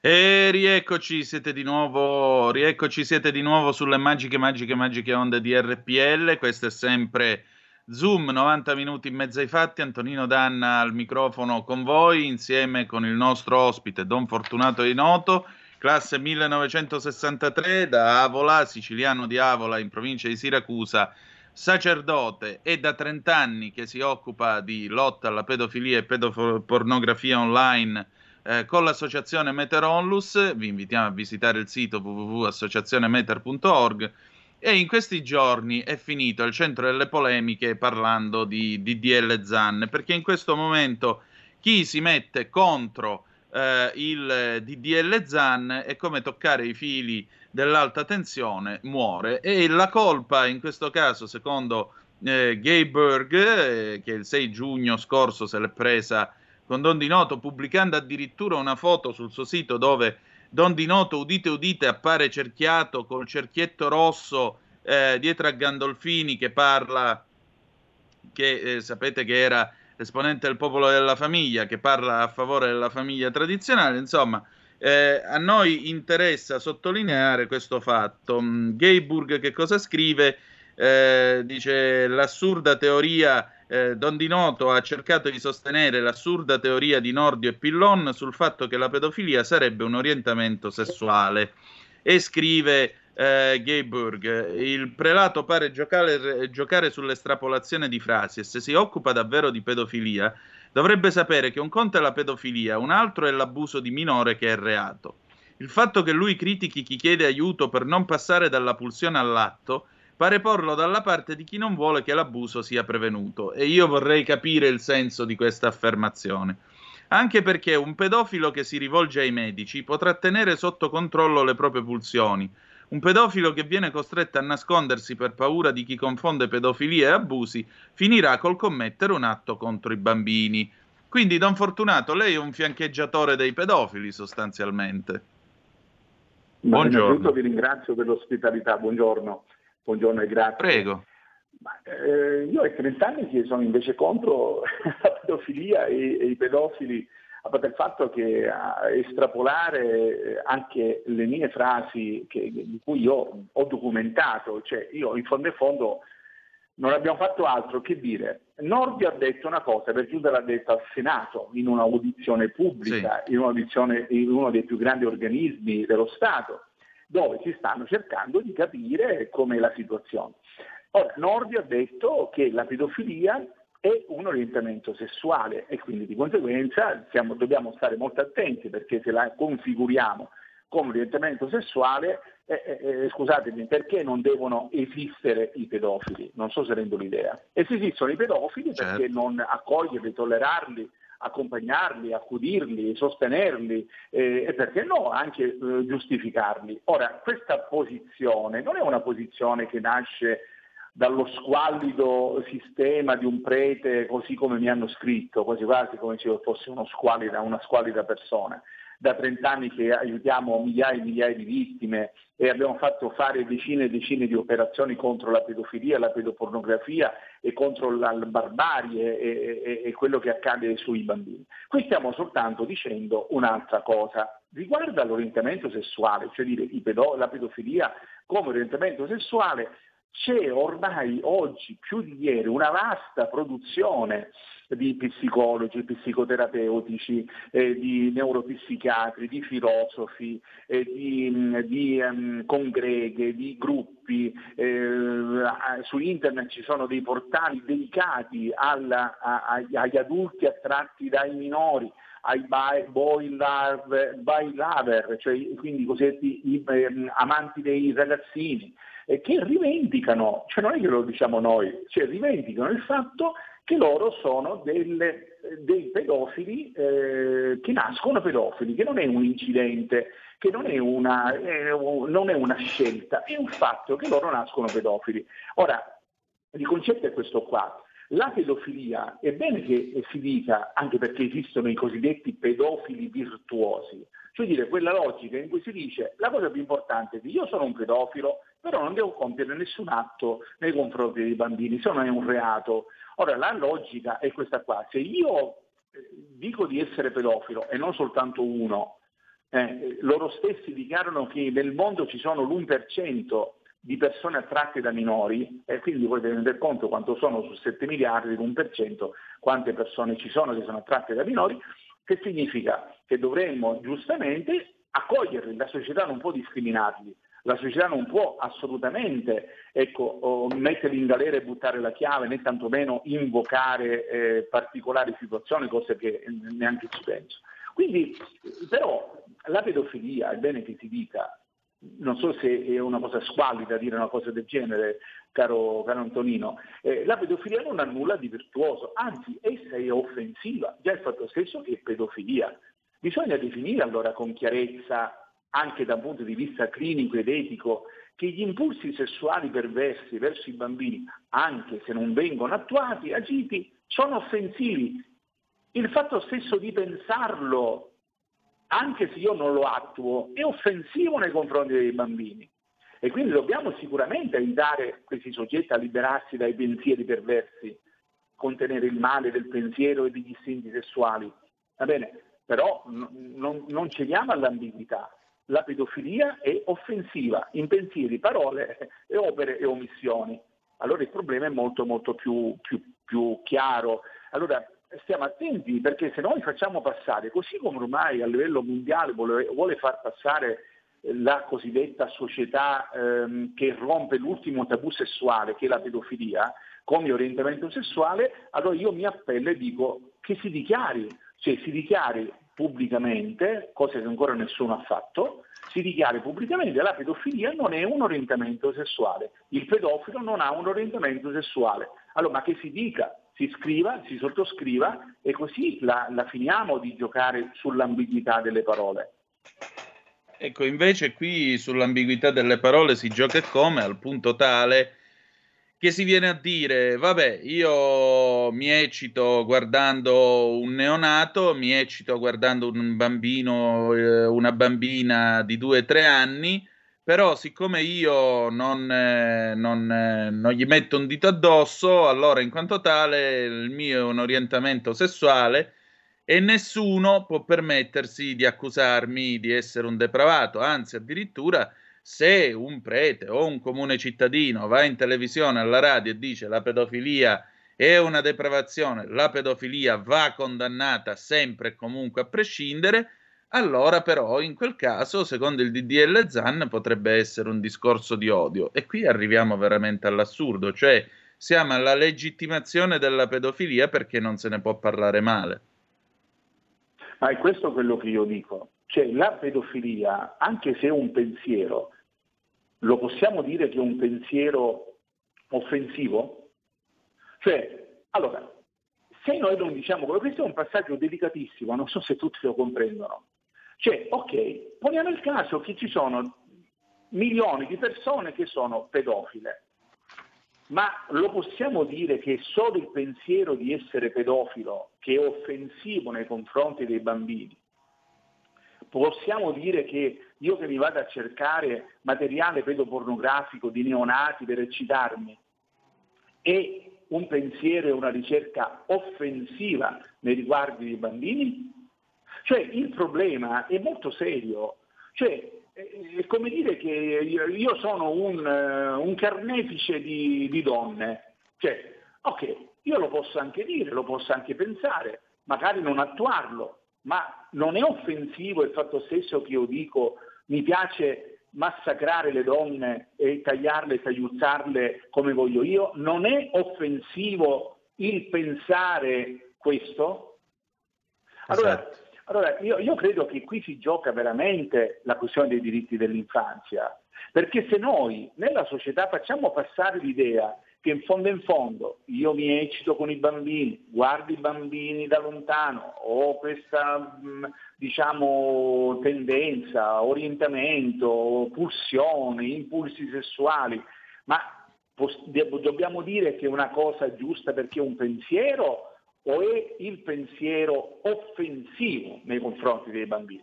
E rieccoci siete di nuovo sulle magiche onde di RPL. Questo è sempre Zoom, 90 minuti in mezzo ai fatti. Antonino Danna al microfono con voi, insieme con il nostro ospite Don Fortunato di Noto, classe 1963, da Avola, siciliano di Avola in provincia di Siracusa, sacerdote, e da 30 anni che si occupa di lotta alla pedofilia e pedopornografia online con l'associazione Meter Onlus. Vi invitiamo a visitare il sito www.associazionemeter.org. E in questi giorni è finito al centro delle polemiche, parlando di DDL Zan, perché in questo momento chi si mette contro il DDL Zan è come toccare i fili dell'alta tensione, muore. E la colpa in questo caso, secondo Gayburg, che il 6 giugno scorso se l'è presa con Don Di Noto, pubblicando addirittura una foto sul suo sito dove Don Di Noto, udite udite, appare cerchiato col cerchietto rosso dietro a Gandolfini, che parla, che sapete che era esponente del Popolo della Famiglia, che parla a favore della famiglia tradizionale. Insomma, a noi interessa sottolineare questo fatto. Gayburg che cosa scrive? Dice: l'assurda teoria, Don Di Noto ha cercato di sostenere l'assurda teoria di Nordio e Pillon sul fatto che la pedofilia sarebbe un orientamento sessuale. E scrive Gayburg: il prelato pare giocare sull'estrapolazione di frasi, e se si occupa davvero di pedofilia dovrebbe sapere che un conto è la pedofilia, un altro è l'abuso di minore, che è reato. Il fatto che lui critichi chi chiede aiuto per non passare dalla pulsione all'atto pare porlo dalla parte di chi non vuole che l'abuso sia prevenuto, e io vorrei capire il senso di questa affermazione, anche perché un pedofilo che si rivolge ai medici potrà tenere sotto controllo le proprie pulsioni. Un pedofilo che viene costretto a nascondersi per paura di chi confonde pedofilia e abusi finirà col commettere un atto contro i bambini. Quindi, Don Fortunato, lei è un fiancheggiatore dei pedofili, sostanzialmente. Buongiorno. Vi ringrazio per l'ospitalità. Buongiorno e grazie. Prego. Io è 30 anni che sono invece contro la pedofilia e i pedofili, a parte il fatto che estrapolare anche le mie frasi di cui io ho documentato, cioè io in fondo non abbiamo fatto altro che dire. Nordio ha detto una cosa, per giunta l'ha detta al Senato, in un'audizione pubblica, sì, in uno dei più grandi organismi dello Stato, dove si stanno cercando di capire com'è la situazione. Ora, Nordio ha detto che la pedofilia è un orientamento sessuale e quindi di conseguenza dobbiamo stare molto attenti, perché se la configuriamo come orientamento sessuale, scusatemi, perché non devono esistere i pedofili? Non so se rendo l'idea. E se esistono i pedofili, certo, perché non accoglierli, tollerarli, accompagnarli, accudirli, sostenerli e perché no anche giustificarli? Ora, questa posizione non è una posizione che nasce dallo squallido sistema di un prete, così come mi hanno scritto, quasi quasi come se io fossi una squallida persona. Da 30 anni che aiutiamo migliaia e migliaia di vittime e abbiamo fatto fare decine e decine di operazioni contro la pedofilia, la pedopornografia e contro la barbarie e quello che accade sui bambini. Qui stiamo soltanto dicendo un'altra cosa. Riguarda l'orientamento sessuale, cioè dire la pedofilia come orientamento sessuale, c'è ormai oggi più di ieri una vasta produzione di psicologi, psicoterapeutici, di neuropsichiatri, di filosofi, di congreghe, di gruppi. Su internet ci sono dei portali dedicati agli adulti attratti dai minori, ai boy lover, cioè quindi i cosiddetti amanti dei ragazzini, che rivendicano, cioè non è che lo diciamo noi, cioè rivendicano il fatto che loro sono dei pedofili, che nascono pedofili, che non è un incidente, che non è una scelta, è un fatto che loro nascono pedofili. Ora, il concetto è questo qua. La pedofilia, è bene che si dica, anche perché esistono i cosiddetti pedofili virtuosi, cioè dire quella logica in cui si dice la cosa più importante è che io sono un pedofilo, però non devo compiere nessun atto nei confronti dei bambini, se non è un reato. Ora, la logica è questa qua: se io dico di essere pedofilo e non soltanto uno, loro stessi dichiarano che nel mondo ci sono l'1% di persone attratte da minori, e quindi potete rendere conto quanto sono su 7 miliardi, l'1%, quante persone ci sono che sono attratte da minori, che significa che dovremmo giustamente accoglierli, la società non può discriminarli, la società non può assolutamente metterli in galera e buttare la chiave, né tantomeno invocare particolari situazioni, cose che neanche ci penso. Quindi, però, la pedofilia, è bene che si dica, non so se è una cosa squallida dire una cosa del genere, caro Antonino, la pedofilia non ha nulla di virtuoso, anzi essa è offensiva, già il fatto stesso che è pedofilia. Bisogna definire allora con chiarezza, anche da un punto di vista clinico ed etico, che gli impulsi sessuali perversi verso i bambini, anche se non vengono attuati, agiti, sono offensivi. Il fatto stesso di pensarlo, anche se io non lo attuo, è offensivo nei confronti dei bambini. E quindi dobbiamo sicuramente aiutare questi soggetti a liberarsi dai pensieri perversi, contenere il male del pensiero e degli istinti sessuali. Va bene, però non cediamo all'ambiguità. La pedofilia è offensiva in pensieri, parole, e opere e omissioni. Allora il problema è molto molto più chiaro. Allora stiamo attenti, perché se noi facciamo passare, così come ormai a livello mondiale vuole far passare la cosiddetta società che rompe l'ultimo tabù sessuale, che è la pedofilia, come orientamento sessuale, allora io mi appello e dico che si dichiari pubblicamente, cosa che ancora nessuno ha fatto, si dichiari pubblicamente la pedofilia non è un orientamento sessuale, il pedofilo non ha un orientamento sessuale. Allora, ma che si dica, si scriva, si sottoscriva, e così la finiamo di giocare sull'ambiguità delle parole. Ecco, invece qui sull'ambiguità delle parole si gioca come? Al punto tale che si viene a dire, vabbè, io mi eccito guardando un neonato, mi eccito guardando un bambino, una bambina di 2-3 anni, però siccome io non gli metto un dito addosso, allora in quanto tale il mio è un orientamento sessuale e nessuno può permettersi di accusarmi di essere un depravato, anzi addirittura... Se un prete o un comune cittadino va in televisione, alla radio e dice la pedofilia è una depravazione, la pedofilia va condannata sempre e comunque a prescindere, allora però in quel caso, secondo il DDL Zan, potrebbe essere un discorso di odio. E qui arriviamo veramente all'assurdo, cioè siamo alla legittimazione della pedofilia perché non se ne può parlare male. Ma è questo quello che io dico. Cioè la pedofilia, anche se è un pensiero, lo possiamo dire che è un pensiero offensivo? Cioè, allora, se noi non diciamo quello, questo è un passaggio delicatissimo, non so se tutti lo comprendono. Cioè, ok, poniamo il caso che ci sono milioni di persone che sono pedofile, ma lo possiamo dire che solo il pensiero di essere pedofilo, che è offensivo nei confronti dei bambini, possiamo dire che io che mi vado a cercare materiale pedopornografico di neonati per eccitarmi è un pensiero e una ricerca offensiva nei riguardi dei bambini? Cioè il problema è molto serio, cioè è come dire che io sono un carnefice di donne, cioè ok, io lo posso anche dire, lo posso anche pensare, magari non attuarlo, ma non è offensivo il fatto stesso che io dico mi piace massacrare le donne e tagliarle, tagliuzzarle come voglio io? Non è offensivo il pensare questo? Allora, esatto. Allora io credo che qui si gioca veramente la questione dei diritti dell'infanzia, perché se noi nella società facciamo passare l'idea che in fondo io mi eccito con i bambini, guardo i bambini da lontano, ho questa diciamo tendenza, orientamento, pulsione, impulsi sessuali, ma dobbiamo dire che è una cosa giusta perché è un pensiero o è il pensiero offensivo nei confronti dei bambini?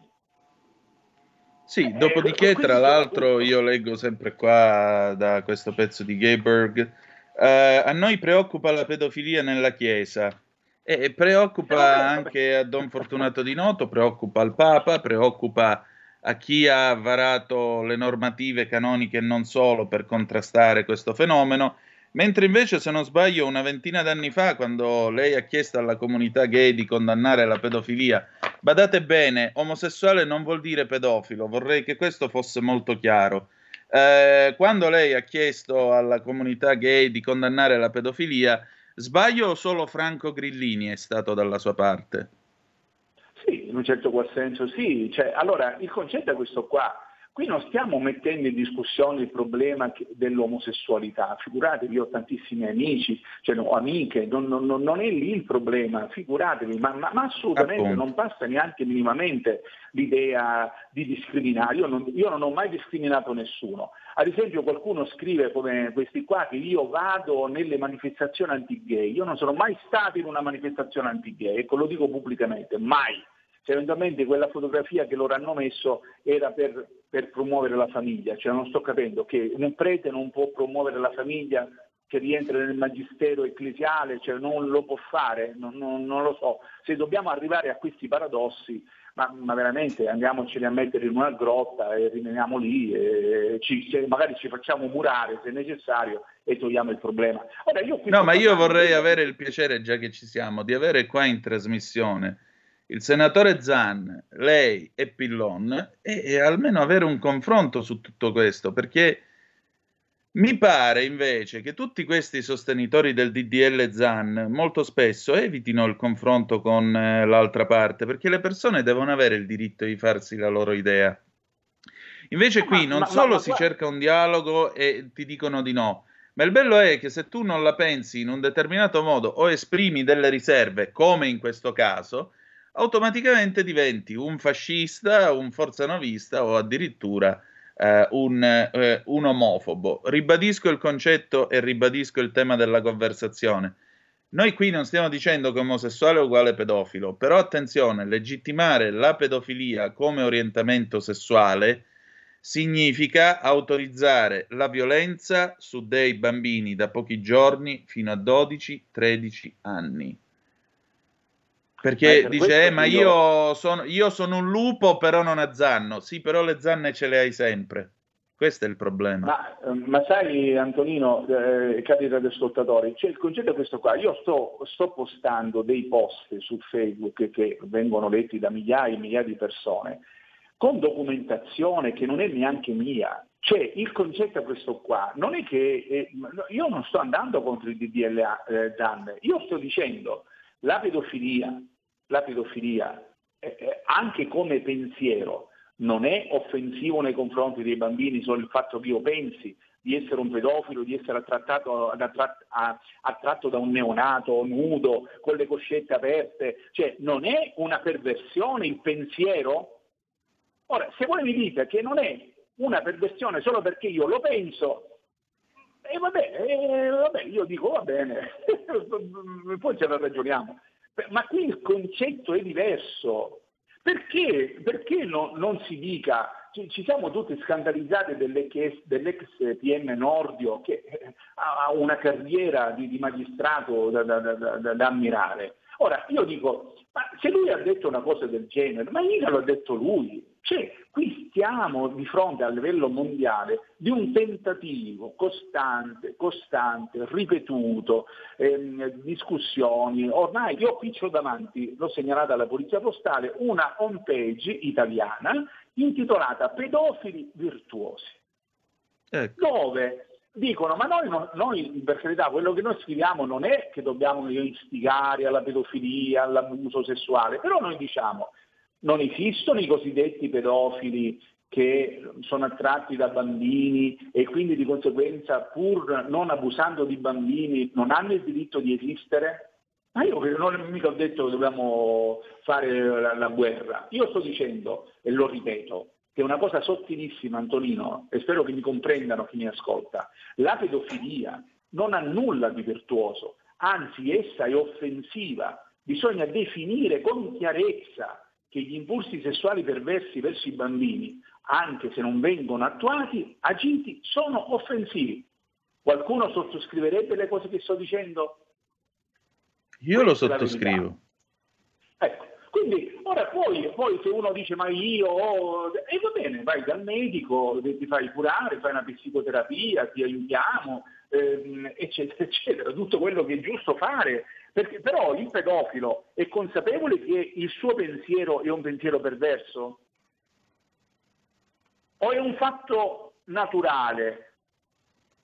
Sì, dopodiché tra l'altro io leggo sempre qua da questo pezzo di Gayburg, a noi preoccupa la pedofilia nella Chiesa e preoccupa anche a Don Fortunato di Noto, preoccupa al Papa, preoccupa a chi ha varato le normative canoniche e non solo per contrastare questo fenomeno, mentre invece, se non sbaglio, una ventina d'anni fa, quando lei ha chiesto alla comunità gay di condannare la pedofilia, badate bene, omosessuale non vuol dire pedofilo, vorrei che questo fosse molto chiaro. Quando lei ha chiesto alla comunità gay di condannare la pedofilia, sbaglio o solo Franco Grillini è stato dalla sua parte? Sì, in un certo qual senso sì. Cioè, allora, il concetto è questo qua. Qui non stiamo mettendo in discussione il problema dell'omosessualità. Figuratevi, io ho tantissimi amici, cioè amiche, non è lì il problema, figuratevi, ma assolutamente appunto. Non passa neanche minimamente l'idea di discriminare. Io non ho mai discriminato nessuno. Ad esempio qualcuno scrive come questi qua che io vado nelle manifestazioni anti-gay. Io non sono mai stato in una manifestazione anti-gay, ecco, lo dico pubblicamente, mai. Cioè, eventualmente quella fotografia che loro hanno messo era per promuovere la famiglia, cioè non sto capendo che un prete non può promuovere la famiglia che rientra nel magistero ecclesiale, cioè non lo può fare, non lo so. Se dobbiamo arrivare a questi paradossi, ma veramente andiamocene a mettere in una grotta e rimaniamo lì, e magari ci facciamo murare se necessario e togliamo il problema. Ora, io vorrei avere il piacere, già che ci siamo, di avere qua in trasmissione il senatore Zan, lei e Pillon, e almeno avere un confronto su tutto questo, perché mi pare invece che tutti questi sostenitori del DDL Zan molto spesso evitino il confronto con l'altra parte, perché le persone devono avere il diritto di farsi la loro idea. Invece qui non solo si cerca un dialogo e ti dicono di no, ma il bello è che se tu non la pensi in un determinato modo o esprimi delle riserve, come in questo caso, automaticamente diventi un fascista, un forzanovista o addirittura un omofobo. Ribadisco il concetto e ribadisco il tema della conversazione. Noi qui non stiamo dicendo che omosessuale è uguale pedofilo, però attenzione, legittimare la pedofilia come orientamento sessuale significa autorizzare la violenza su dei bambini da pochi giorni fino a 12-13 anni. Perché dice, ma io sono un lupo, però non azzanno. Sì, però le zanne ce le hai sempre. Questo è il problema. Ma sai, Antonino, cari radioascoltatori, cioè il concetto è questo qua. Io sto postando dei post su Facebook che vengono letti da migliaia e migliaia di persone, con documentazione che non è neanche mia. Cioè, il concetto è questo qua. Non è che... io non sto andando contro il DDL Zan. Io sto dicendo la pedofilia anche come pensiero, non è offensivo nei confronti dei bambini solo il fatto che io pensi di essere un pedofilo, di essere attratto da un neonato nudo, con le coscette aperte, cioè non è una perversione il pensiero? Ora, se voi mi dite che non è una perversione solo perché io lo penso, vabbè, io dico va bene, poi ce la ragioniamo, ma qui il concetto è diverso. Perché non si dica, ci siamo tutti scandalizzati dell'ex PM Nordio che ha una carriera di magistrato da ammirare. Ora io dico, ma se lui ha detto una cosa del genere, ma mica l'ha detto lui, cioè qui stiamo di fronte a livello mondiale di un tentativo costante, ripetuto, discussioni. Ormai io qui c'ho davanti, l'ho segnalata alla polizia postale, una homepage italiana intitolata Pedofili virtuosi, ecco. Dove dicono, ma noi per carità, quello che noi scriviamo non è che dobbiamo istigare alla pedofilia, all'abuso sessuale, però noi diciamo non esistono i cosiddetti pedofili che sono attratti da bambini e quindi di conseguenza, pur non abusando di bambini, non hanno il diritto di esistere. Ma io non mica ho detto che dobbiamo fare la guerra. Io sto dicendo, e lo ripeto, che è una cosa sottilissima, Antonino, e spero che mi comprendano chi mi ascolta. La pedofilia non ha nulla di virtuoso, anzi essa è offensiva. Bisogna definire con chiarezza che gli impulsi sessuali perversi verso i bambini, anche se non vengono agiti, sono offensivi. Qualcuno sottoscriverebbe le cose che sto dicendo? Io lo sottoscrivo. Ecco, quindi ora poi se uno dice ma io... e va bene, vai dal medico, ti fai curare, fai una psicoterapia, ti aiutiamo, eccetera, eccetera, tutto quello che è giusto fare. Perché però il pedofilo è consapevole che il suo pensiero è un pensiero perverso? O è un fatto naturale,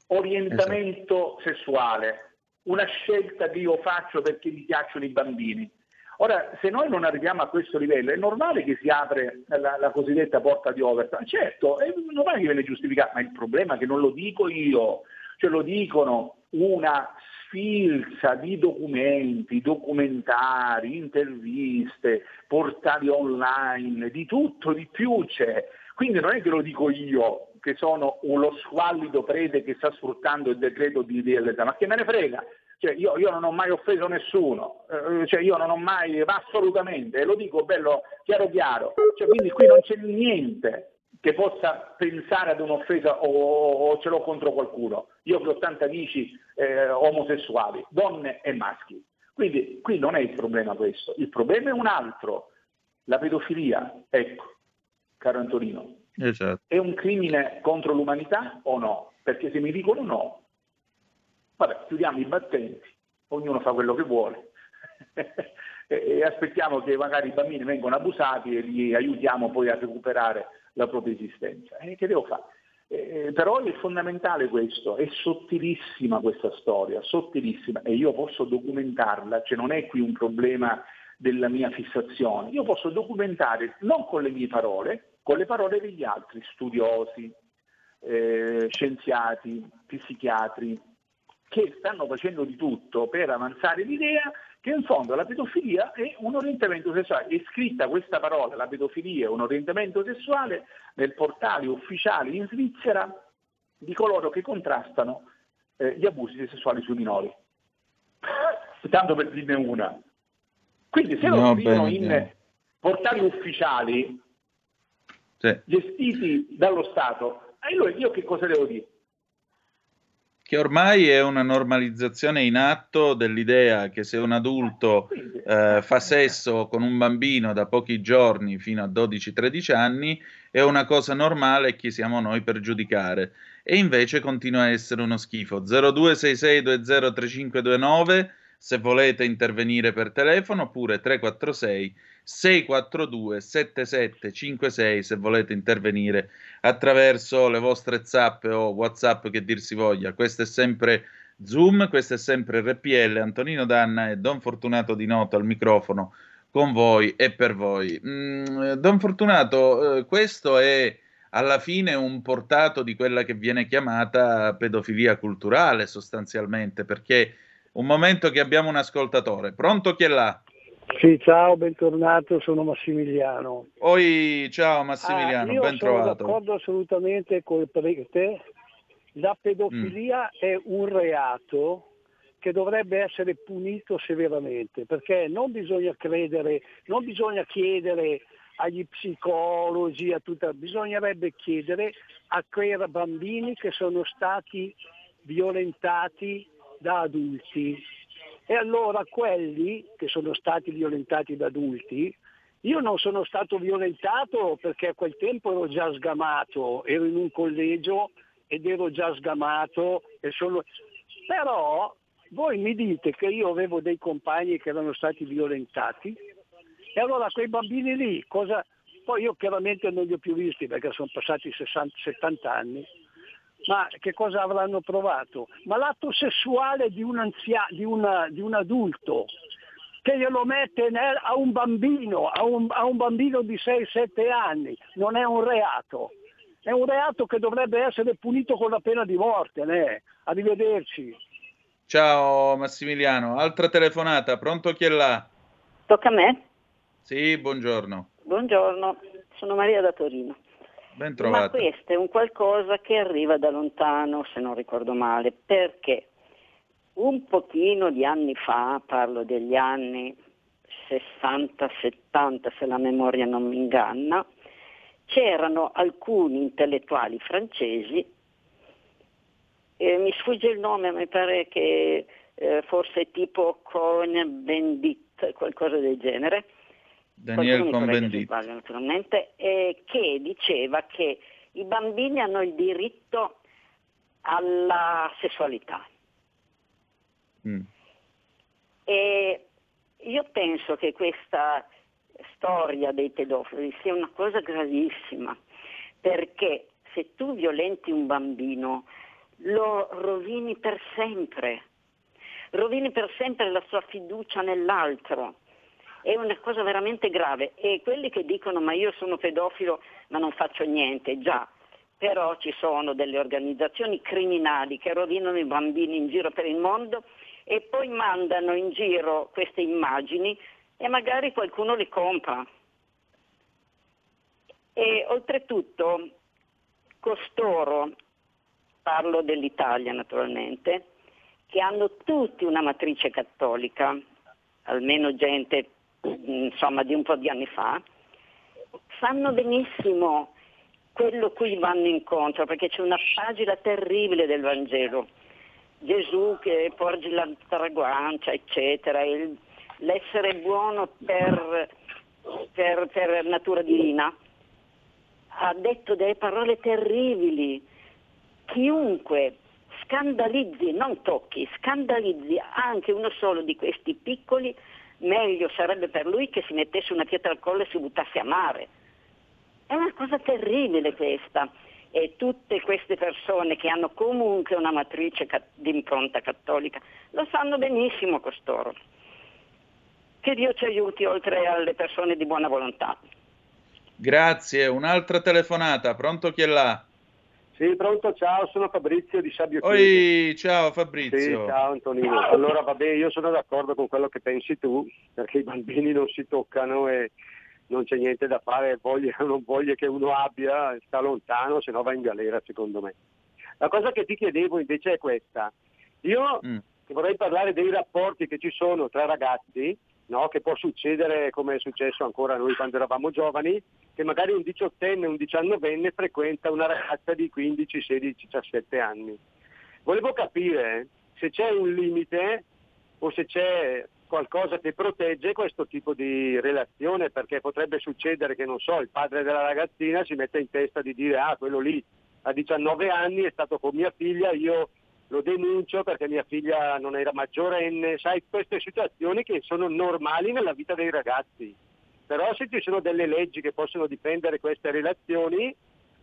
orientamento sessuale, una scelta che io faccio perché mi piacciono i bambini? Ora, se noi non arriviamo a questo livello, è normale che si apre la cosiddetta porta di Overton. Certo, è normale che viene giustificata, ma il problema è che non lo dico io, ce lo dicono una filza di documenti, documentari, interviste, portali online, di tutto, di più c'è. Quindi non è che lo dico io, che sono uno squallido prete che sta sfruttando il decreto di DDL, ma che me ne frega. Cioè, io non ho mai offeso nessuno, cioè io non ho mai, ma assolutamente, lo dico bello chiaro. Cioè, quindi qui non c'è niente che possa pensare ad un'offesa o ce l'ho contro qualcuno. Io ho 80 amici omosessuali, donne e maschi. Quindi qui non è il problema questo, il problema è un altro. La pedofilia, ecco, caro Antonino, esatto, è un crimine contro l'umanità o no? Perché se mi dicono no, vabbè, chiudiamo i battenti, ognuno fa quello che vuole. E aspettiamo che magari i bambini vengano abusati e li aiutiamo poi a recuperare la propria esistenza. Che devo fare? Però è fondamentale questo, è sottilissima questa storia, sottilissima, e io posso documentarla, cioè non è qui un problema della mia fissazione, io posso documentare non con le mie parole, con le parole degli altri studiosi, scienziati, psichiatri, che stanno facendo di tutto per avanzare l'idea che in fondo la pedofilia è un orientamento sessuale. È scritta questa parola, la pedofilia è un orientamento sessuale, nel portale ufficiale in Svizzera di coloro che contrastano gli abusi sessuali sui minori. Tanto per dirne una. Quindi se lo scrivono in portali ufficiali gestiti dallo Stato, allora io che cosa devo dire? Che ormai è una normalizzazione in atto dell'idea che se un adulto fa sesso con un bambino da pochi giorni fino a 12-13 anni è una cosa normale, chi siamo noi per giudicare, e invece continua a essere uno schifo. 0266203529 se volete intervenire per telefono, oppure 346 642 7756 se volete intervenire attraverso le vostre zap o WhatsApp, che dir si voglia. Questo è sempre Zoom, questo è sempre RPL, Antonino Danna e Don Fortunato di Noto al microfono con voi e per voi. Don Fortunato, questo è alla fine un portato di quella che viene chiamata pedofilia culturale sostanzialmente, perché un momento che abbiamo un ascoltatore. Pronto, chi è là? Sì, ciao, bentornato, sono Massimiliano. Oi, ciao Massimiliano, ben trovato. Sono d'accordo assolutamente con te. La pedofilia è un reato che dovrebbe essere punito severamente, perché non bisogna credere, non bisogna chiedere agli psicologi, bisognerebbe chiedere a quei bambini che sono stati violentati da adulti. E allora quelli che sono stati violentati da adulti, io non sono stato violentato perché a quel tempo ero già sgamato, ero in un collegio ed ero già sgamato, però voi mi dite che io avevo dei compagni che erano stati violentati, e allora quei bambini lì, cosa? Poi io chiaramente non li ho più visti perché sono passati 60-70 anni, ma che cosa avranno provato? Ma l'atto sessuale di un adulto che glielo mette a un bambino, a un bambino di 6-7 anni, non è un reato. È un reato che dovrebbe essere punito con la pena di morte, né? Arrivederci. Ciao Massimiliano, altra telefonata, pronto, chi è là? Tocca a me? Sì, buongiorno. Buongiorno, sono Maria da Torino. Ben trovata. Ma questo è un qualcosa che arriva da lontano, se non ricordo male, perché un pochino di anni fa, parlo degli anni 60-70 se la memoria non mi inganna, c'erano alcuni intellettuali francesi, mi sfugge il nome, mi pare che forse tipo Cohn-Bendit, qualcosa del genere, Daniel Cohn-Bendit, naturalmente, che diceva che i bambini hanno il diritto alla sessualità. E io penso che questa storia dei pedofili sia una cosa gravissima, perché se tu violenti un bambino lo rovini per sempre la sua fiducia nell'altro. È una cosa veramente grave, e quelli che dicono ma io sono pedofilo ma non faccio niente, già, però ci sono delle organizzazioni criminali che rovinano i bambini in giro per il mondo e poi mandano in giro queste immagini e magari qualcuno le compra. E oltretutto costoro, parlo dell'Italia naturalmente, che hanno tutti una matrice cattolica, almeno gente insomma di un po' di anni fa, sanno benissimo quello cui vanno incontro, perché c'è una pagina terribile del Vangelo, Gesù che porge la traguancia eccetera, l'essere buono per natura divina, ha detto delle parole terribili. Chiunque scandalizzi, non tocchi, scandalizzi anche uno solo di questi piccoli, meglio sarebbe per lui che si mettesse una pietra al collo e si buttasse a mare. È una cosa terribile questa, e tutte queste persone che hanno comunque una matrice di impronta cattolica lo sanno benissimo costoro. Che Dio ci aiuti, oltre alle persone di buona volontà. Grazie, un'altra telefonata, pronto chi è là? Sì, pronto, ciao, sono Fabrizio di Sabbio Chiuso. Ciao Fabrizio. Sì, ciao Antonino. Allora vabbè, io sono d'accordo con quello che pensi tu, perché i bambini non si toccano e non c'è niente da fare, voglia o non voglia che uno abbia, sta lontano, se no va in galera secondo me. La cosa che ti chiedevo invece è questa, io vorrei parlare dei rapporti che ci sono tra ragazzi, no? Che può succedere come è successo ancora noi quando eravamo giovani, che magari un diciottenne, un diciannovenne frequenta una ragazza di 15, 16, 17 anni. Volevo capire se c'è un limite o se c'è qualcosa che protegge questo tipo di relazione, perché potrebbe succedere che, non so, il padre della ragazzina si metta in testa di dire ah, quello lì a 19 anni è stato con mia figlia, io lo denuncio perché mia figlia non era maggiorenne. Sai, queste situazioni che sono normali nella vita dei ragazzi, però se ci sono delle leggi che possono difendere queste relazioni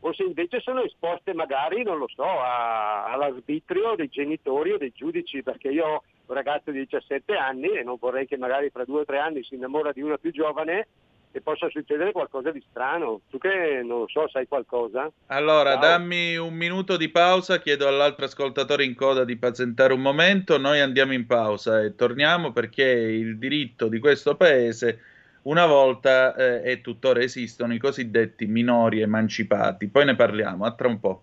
o se invece sono esposte magari, non lo so, all'arbitrio dei genitori o dei giudici, perché io ho un ragazzo di 17 anni e non vorrei che magari fra 2 o 3 anni si innamora di una più giovane e possa succedere qualcosa di strano. Tu che, non lo so, sai qualcosa? Allora, ciao. Dammi un minuto di pausa, chiedo all'altro ascoltatore in coda di pazientare un momento, noi andiamo in pausa e torniamo, perché il diritto di questo paese una volta e tuttora esistono i cosiddetti minori emancipati. Poi ne parliamo, a tra un po'.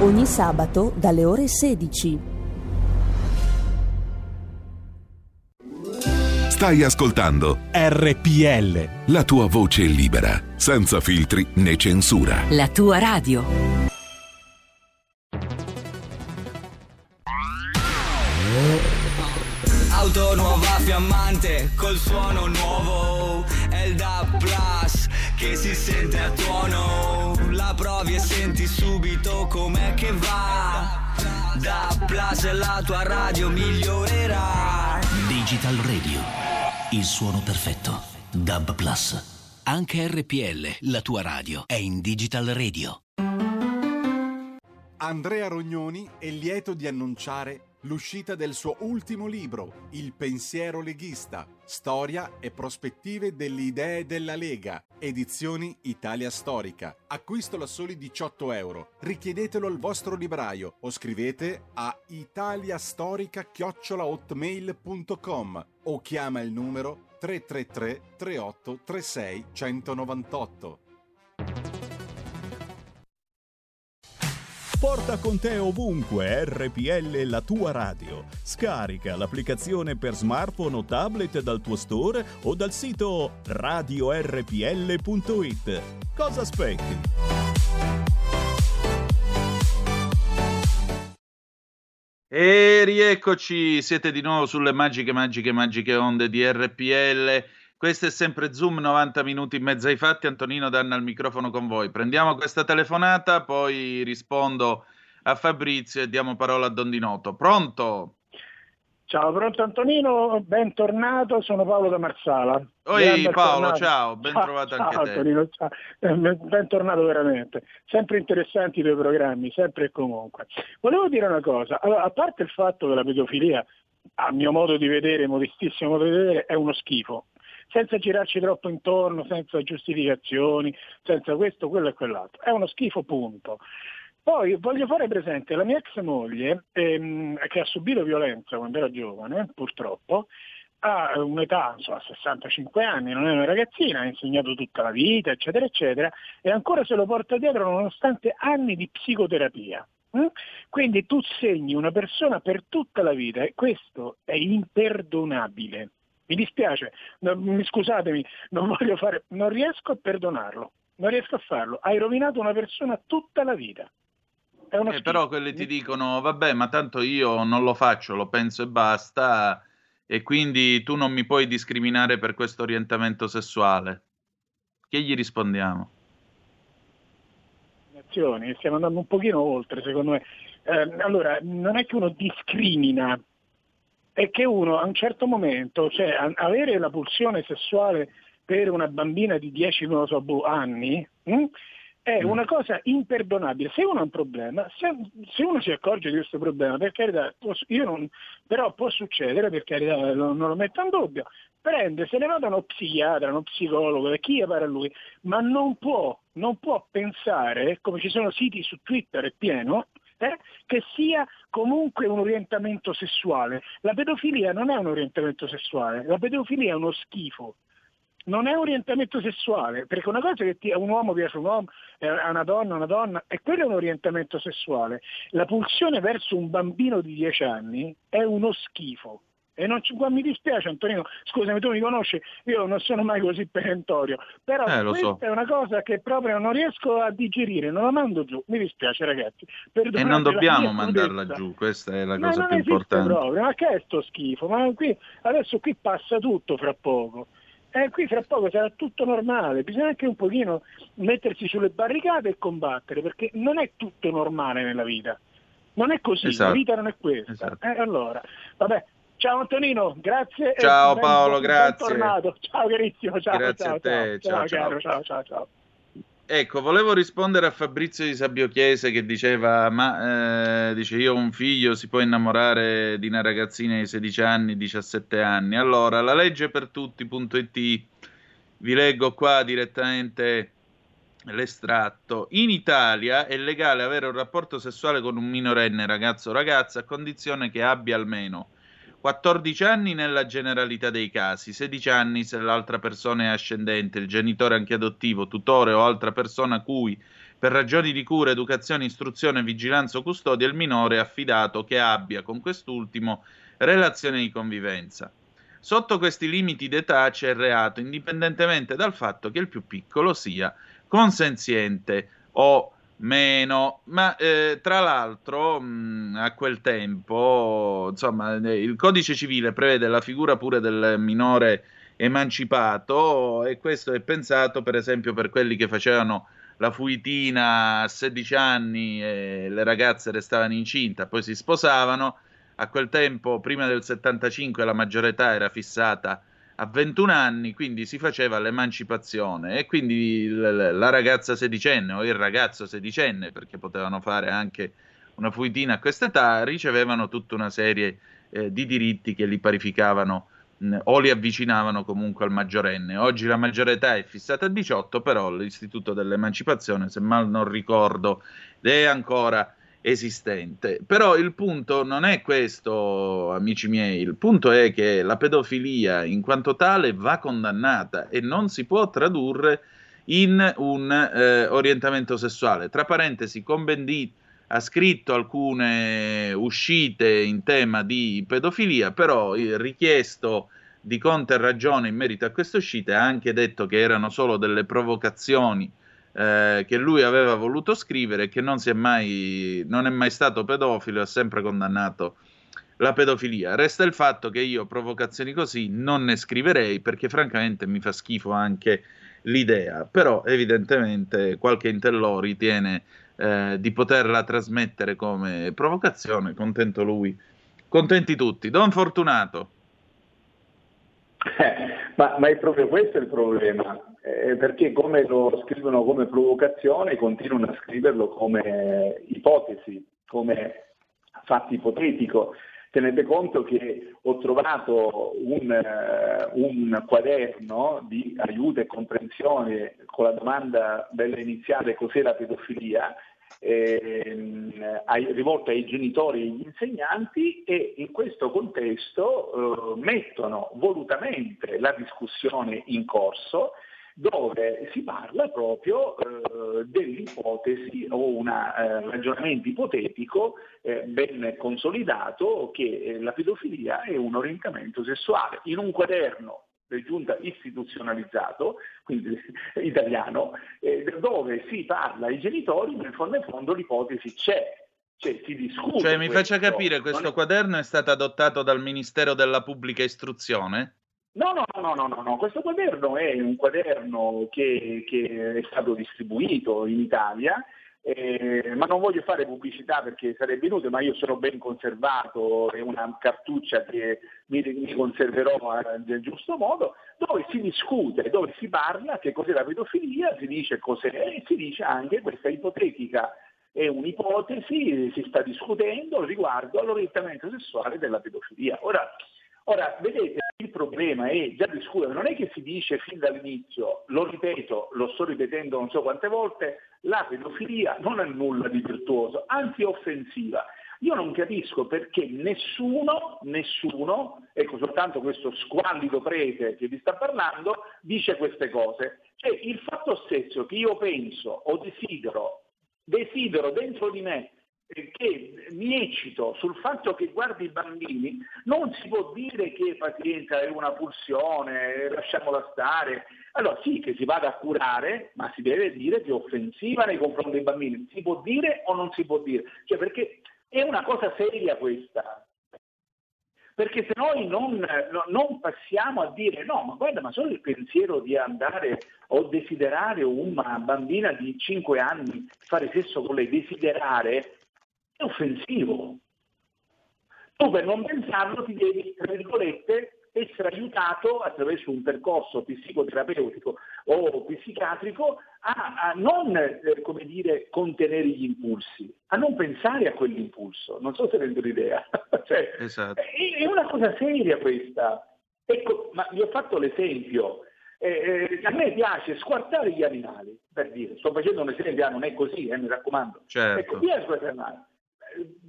Ogni sabato dalle ore 16. Stai ascoltando RPL, la tua voce libera, senza filtri né censura. La tua radio. Auto nuova fiammante col suono nuovo, è il DAB Plus che si sente a tuono. La provi e senti subito com'è che va. Da Plaza la tua radio migliorerà. Digital Radio, il suono perfetto. DAB Plus. Anche RPL, la tua radio, è in Digital Radio. Andrea Rognoni è lieto di annunciare l'uscita del suo ultimo libro, Il pensiero leghista, storia e prospettive delle idee della Lega, edizioni Italia Storica. Acquisto a soli €18. Richiedetelo al vostro libraio o scrivete a italiastorica@hotmail.com o chiama il numero 333 38 36 198. Porta con te ovunque RPL, la tua radio. Scarica l'applicazione per smartphone o tablet dal tuo store o dal sito radiorpl.it. Cosa aspetti? E rieccoci, siete di nuovo sulle magiche onde di RPL. Questo è sempre Zoom, 90 minuti in mezzo ai fatti. Antonino Danna al microfono con voi. Prendiamo questa telefonata, poi rispondo a Fabrizio e diamo parola a Don Di Noto. Pronto? Ciao, pronto Antonino, bentornato, sono Paolo da Marsala. Oi Paolo, ciao, ben trovato anche ciao, te. Antonino, ciao Antonino, bentornato veramente. Sempre interessanti i tuoi programmi, sempre e comunque. Volevo dire una cosa, allora, a parte il fatto che la pedofilia, a mio modo di vedere, modestissimo modo di vedere, è uno schifo. Senza girarci troppo intorno, senza giustificazioni, senza questo, quello e quell'altro. È uno schifo, punto. Poi voglio fare presente la mia ex moglie, che ha subito violenza quando era giovane, purtroppo, ha un'età, insomma, 65 anni, non è una ragazzina, ha insegnato tutta la vita, eccetera, eccetera, e ancora se lo porta dietro nonostante anni di psicoterapia. Quindi tu segni una persona per tutta la vita e questo è imperdonabile. Mi dispiace, scusatemi, non riesco a perdonarlo, non riesco a farlo. Hai rovinato una persona tutta la vita. Però quelle ti dicono, vabbè, ma tanto io non lo faccio, lo penso e basta, e quindi tu non mi puoi discriminare per questo orientamento sessuale. Che gli rispondiamo? Stiamo andando un pochino oltre, secondo me. Allora, non è che uno discrimina, è che uno a un certo momento, cioè avere la pulsione sessuale per una bambina di 10 anni è una cosa imperdonabile. Se uno ha un problema, se uno si accorge di questo problema, per carità, però può succedere, per carità, non lo metto in dubbio, prende, se ne vada uno psichiatra, uno psicologo, da chi appare a lui, ma non può pensare, come ci sono siti su Twitter è pieno, che sia comunque un orientamento sessuale. La pedofilia non è un orientamento sessuale, la pedofilia è uno schifo. Non è orientamento sessuale, perché una cosa è che a un uomo piace un uomo, a una donna, e quello è un orientamento sessuale. La pulsione verso un bambino di 10 anni è uno schifo. E mi dispiace Antonino, scusami, tu mi conosci, io non sono mai così perentorio, però questa è una cosa che proprio non riesco a digerire, non la mando giù, mi dispiace ragazzi. E non dobbiamo mandarla giù, questa è la cosa più importante. Proprio, ma che è sto schifo? Ma adesso qui passa tutto fra poco. Qui fra poco sarà tutto normale, bisogna anche un pochino mettersi sulle barricate e combattere, perché non è tutto normale nella vita, non è così, esatto. La vita non è questa. Esatto. Allora, vabbè. Ciao Antonino, grazie. Ciao Paolo, grazie. Tornato. Ciao carissimo, ciao. Grazie a te. Ciao. Ecco, volevo rispondere a Fabrizio di Sabbiochiese che diceva, ma dice io ho un figlio, si può innamorare di una ragazzina di 16 anni, 17 anni. Allora, la legge per tutti.it, vi leggo qua direttamente l'estratto. In Italia è legale avere un rapporto sessuale con un minorenne, ragazzo o ragazza, a condizione che abbia almeno 14 anni nella generalità dei casi, 16 anni se l'altra persona è ascendente, il genitore anche adottivo, tutore o altra persona cui, per ragioni di cura, educazione, istruzione, vigilanza o custodia, il minore è affidato che abbia con quest'ultimo relazione di convivenza. Sotto questi limiti d'età c'è il reato, indipendentemente dal fatto che il più piccolo sia consenziente o meno, ma tra l'altro a quel tempo, insomma, il codice civile prevede la figura pure del minore emancipato, e questo è pensato per esempio per quelli che facevano la fuitina a 16 anni e le ragazze restavano incinta, poi si sposavano. A quel tempo, prima del 75, la maggiore età era fissata a 21 anni, quindi si faceva l'emancipazione, e quindi la ragazza sedicenne o il ragazzo sedicenne, perché potevano fare anche una fuitina a quest'età, ricevevano tutta una serie di diritti che li parificavano o li avvicinavano comunque al maggiorenne. Oggi la maggiore età è fissata a 18, però l'istituto dell'emancipazione, se mal non ricordo, è ancora esistente. Però il punto non è questo, amici miei, il punto è che la pedofilia in quanto tale va condannata e non si può tradurre in un orientamento sessuale. Tra parentesi, Cohn-Bendit ha scritto alcune uscite in tema di pedofilia, però il richiesto di Conte ha ragione in merito a queste uscite, ha anche detto che erano solo delle provocazioni che lui aveva voluto scrivere, che non è mai stato pedofilo e ha sempre condannato la pedofilia. Resta il fatto che io provocazioni così non ne scriverei, perché francamente mi fa schifo anche l'idea, però evidentemente qualche intellò ritiene di poterla trasmettere come provocazione. Contento lui, contenti tutti. Don Fortunato. Ma è proprio questo il problema, perché come lo scrivono come provocazione continuano a scriverlo come ipotesi, come fatto ipotetico. Tenete conto che ho trovato un quaderno di aiuto e comprensione con la domanda bella iniziale cos'è la pedofilia, rivolto ai genitori e agli insegnanti, e in questo contesto mettono volutamente la discussione in corso dove si parla proprio dell'ipotesi o un ragionamento ipotetico ben consolidato che la pedofilia è un orientamento sessuale. In un quaderno del Giunta istituzionalizzato, quindi italiano, dove si parla ai genitori, ma in fondo l'ipotesi c'è. Cioè, si discute. Cioè, mi faccia capire, questo quaderno è stato adottato dal Ministero della Pubblica Istruzione? No, questo quaderno è un quaderno che è stato distribuito in Italia, ma non voglio fare pubblicità perché sarebbe inutile, ma io sono ben conservato, è una cartuccia che mi conserverò nel giusto modo, dove si discute, dove si parla che cos'è la pedofilia, si dice cos'è e si dice anche questa ipotetica. È un'ipotesi, si sta discutendo riguardo all'orientamento sessuale della pedofilia. Ora, vedete, il problema è già discutere, non è che si dice fin dall'inizio, lo sto ripetendo non so quante volte, la pedofilia non ha nulla di virtuoso, anzi offensiva. Io non capisco perché nessuno, ecco soltanto questo squallido prete che vi sta parlando, dice queste cose. Cioè il fatto stesso che io penso o desidero dentro di me che mi eccito sul fatto che guardi i bambini, non si può dire che pazienza è una pulsione, lasciamola stare. Allora sì, che si vada a curare, ma si deve dire che è offensiva nei confronti dei bambini. Si può dire o non si può dire? Cioè, perché è una cosa seria questa. Perché se noi non passiamo a dire no, ma guarda, ma solo il pensiero di andare o desiderare una bambina di 5 anni fare sesso con lei, desiderare, è offensivo. Tu per non pensarlo ti devi, tra virgolette, essere aiutato attraverso un percorso psicoterapeutico o psichiatrico a non, come dire, contenere gli impulsi, a non pensare a quell'impulso. Non so se rendo l'idea. Cioè, esatto. È una cosa seria questa. Ecco, ma vi ho fatto l'esempio. A me piace squartare gli animali, per dire. Sto facendo un esempio, non è così, mi raccomando. Certo. Ecco, piace squartare gli animali.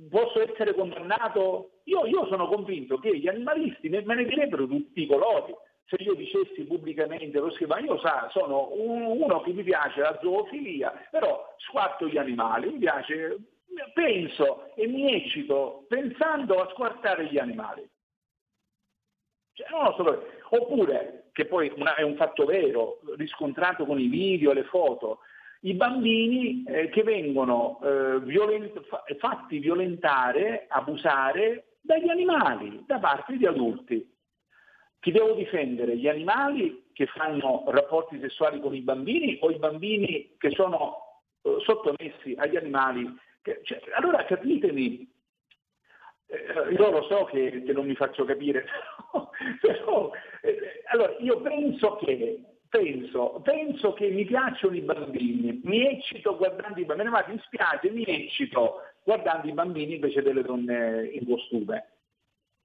Posso essere condannato? Io sono convinto che gli animalisti me ne direbbero tutti i colori. Se io dicessi pubblicamente, ma io sono uno che mi piace la zoofilia, però squarto gli animali, mi piace, penso e mi eccito pensando a squartare gli animali. Cioè, non lo so, oppure, che poi è un fatto vero, riscontrato con i video e le foto, i bambini che vengono fatti violentare, abusare dagli animali, da parte di adulti. Ti devo difendere gli animali che fanno rapporti sessuali con i bambini o i bambini che sono sottomessi agli animali? Cioè, allora capitemi, io lo so che non mi faccio capire, però, allora io penso che mi piacciono i bambini, mi eccito guardando i bambini, ma mi spiace, mi eccito guardando i bambini invece delle donne in costume.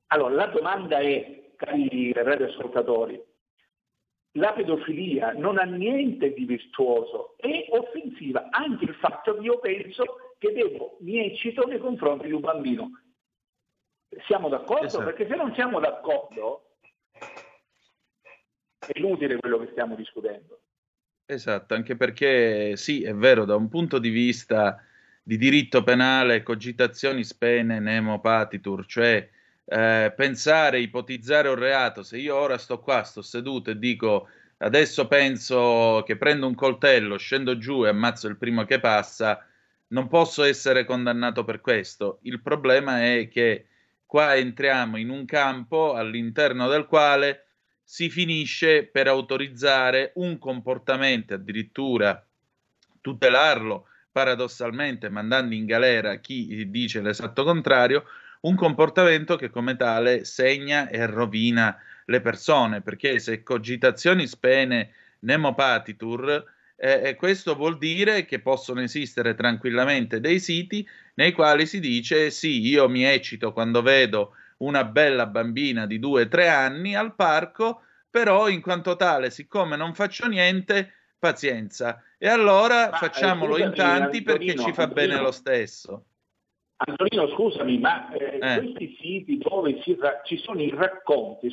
Allora la domanda è, cari radioascoltatori, la pedofilia non ha niente di virtuoso, è offensiva anche il fatto che io penso che mi eccito nei confronti di un bambino. Siamo d'accordo? Esatto. Perché se non siamo d'accordo è inutile quello che stiamo discutendo. Esatto, anche perché sì, è vero, da un punto di vista di diritto penale, cogitationis pene nemo patitur, cioè pensare, ipotizzare un reato. Se io ora sto qua, sto seduto e dico adesso penso che prendo un coltello, scendo giù e ammazzo il primo che passa, non posso essere condannato per questo. Il problema è che qua entriamo in un campo all'interno del quale si finisce per autorizzare un comportamento, addirittura tutelarlo paradossalmente, mandando in galera chi dice l'esatto contrario, un comportamento che come tale segna e rovina le persone, perché se cogitationis pene nemo patitur, questo vuol dire che possono esistere tranquillamente dei siti nei quali si dice sì, io mi eccito quando vedo una bella bambina di 2-3 anni al parco, però in quanto tale, siccome non faccio niente, pazienza. E allora facciamolo in tanti, Antonino, perché ci fa bene lo stesso. Antonino, scusami, ma questi siti dove ci sono i racconti,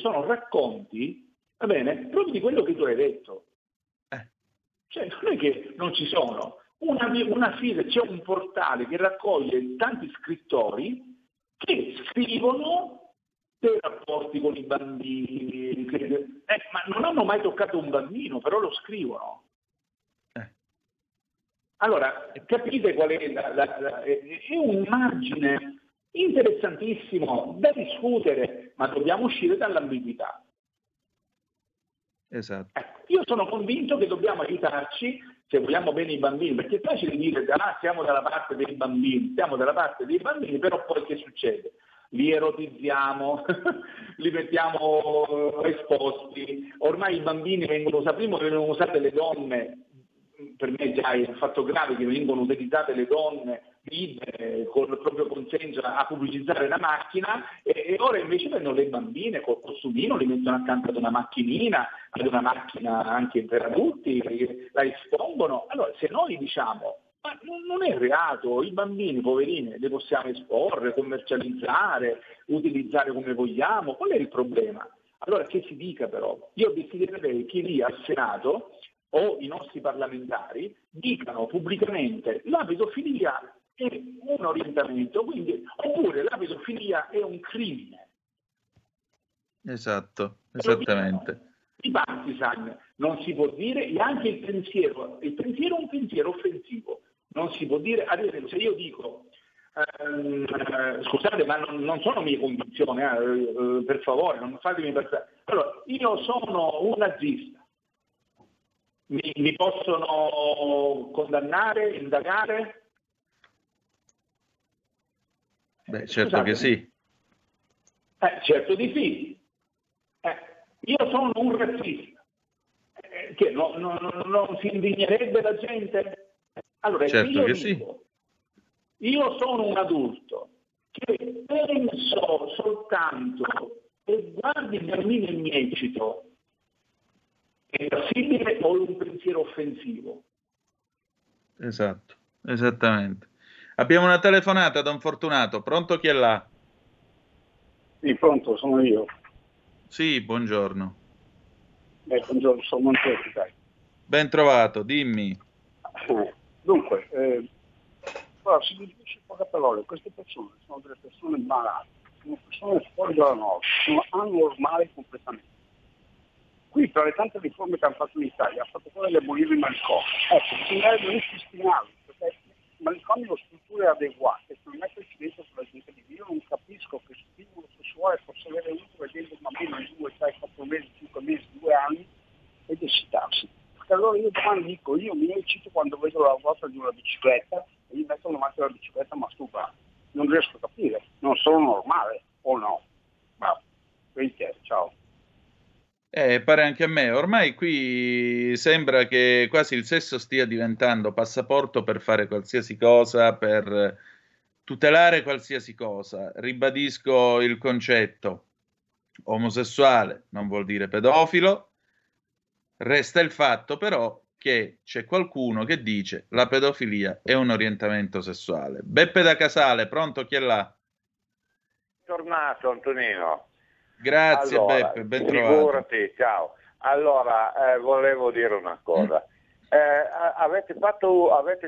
va bene, proprio di quello che tu hai detto. Cioè, non è che non ci sono. Una fila, c'è un portale che raccoglie tanti scrittori che scrivono dei rapporti con i bambini, ma non hanno mai toccato un bambino, però lo scrivono. Allora, capite qual è è un margine interessantissimo da discutere, ma dobbiamo uscire dall'ambiguità. Esatto. Io sono convinto che dobbiamo aiutarci se vogliamo bene i bambini, perché è facile dire siamo dalla parte dei bambini, però poi che succede? Li erotizziamo, li mettiamo esposti. Ormai i bambini vengono usate le donne, per me già è un fatto grave che vengono utilizzate le donne libere con il proprio consenso a pubblicizzare la macchina, e ora invece vengono le bambine col costumino, le mettono accanto ad una macchina anche per adulti, la espongono. Allora se noi diciamo ma non è reato, i bambini poverini li possiamo esporre, commercializzare, utilizzare come vogliamo, qual è il problema? Allora che si dica però, io desidererei che lì al Senato o i nostri parlamentari dicano pubblicamente la pedofilia è un orientamento, quindi, oppure la pedofilia è un crimine. Esatto, esattamente. I partisan non si può dire, e anche il pensiero è un pensiero offensivo, non si può dire, ad esempio se io dico scusate ma non sono mie convinzioni, per favore non fatemi pensare, allora io sono un nazista, mi possono condannare, indagare? Beh, certo. Scusate. Che sì. Certo di sì. Io sono un razzista. Che non si indignerebbe la gente? Allora, certo io che dico, sì. Io sono un adulto che penso soltanto e guardi i bambini e mi eccito. È possibile o un pensiero offensivo? Esatto, esattamente. Abbiamo una telefonata da un Fortunato. Pronto, chi è là? Sì, pronto, sono io. Sì, buongiorno. Buongiorno, sono Montetti, dai. Ben trovato, dimmi. Dunque, si dice poche parole, queste persone sono delle persone malate, sono persone fuori dalla norma, sono anormali completamente. Qui tra le tante riforme che hanno fatto in Italia ha fatto quella di abolire il manicomio. Bisognerebbe ripristinarlo, perché il manicomio ha strutture adeguate, non mette il silenzio sulla gente di Dio, non capisco che stimolo sessuale possa avere uno vedendo un bambino di 2, 3, 4 mesi, 5 mesi, 2 anni ed eccitarsi. Perché allora io domani dico, io mi eccito quando vedo la ruota di una bicicletta e gli metto una macchina della bicicletta masturbata. Non riesco a capire, non sono normale o no. Ma quindi ciao. Pare anche a me, ormai qui sembra che quasi il sesso stia diventando passaporto per fare qualsiasi cosa, per tutelare qualsiasi cosa. Ribadisco il concetto: omosessuale non vuol dire pedofilo, resta il fatto però che c'è qualcuno che dice la pedofilia è un orientamento sessuale. Beppe da Casale, pronto, chi è là? Tornato Antonino. Grazie, allora, Beppe, ben trovato. Figurati, ciao. Allora, volevo dire una cosa. Avete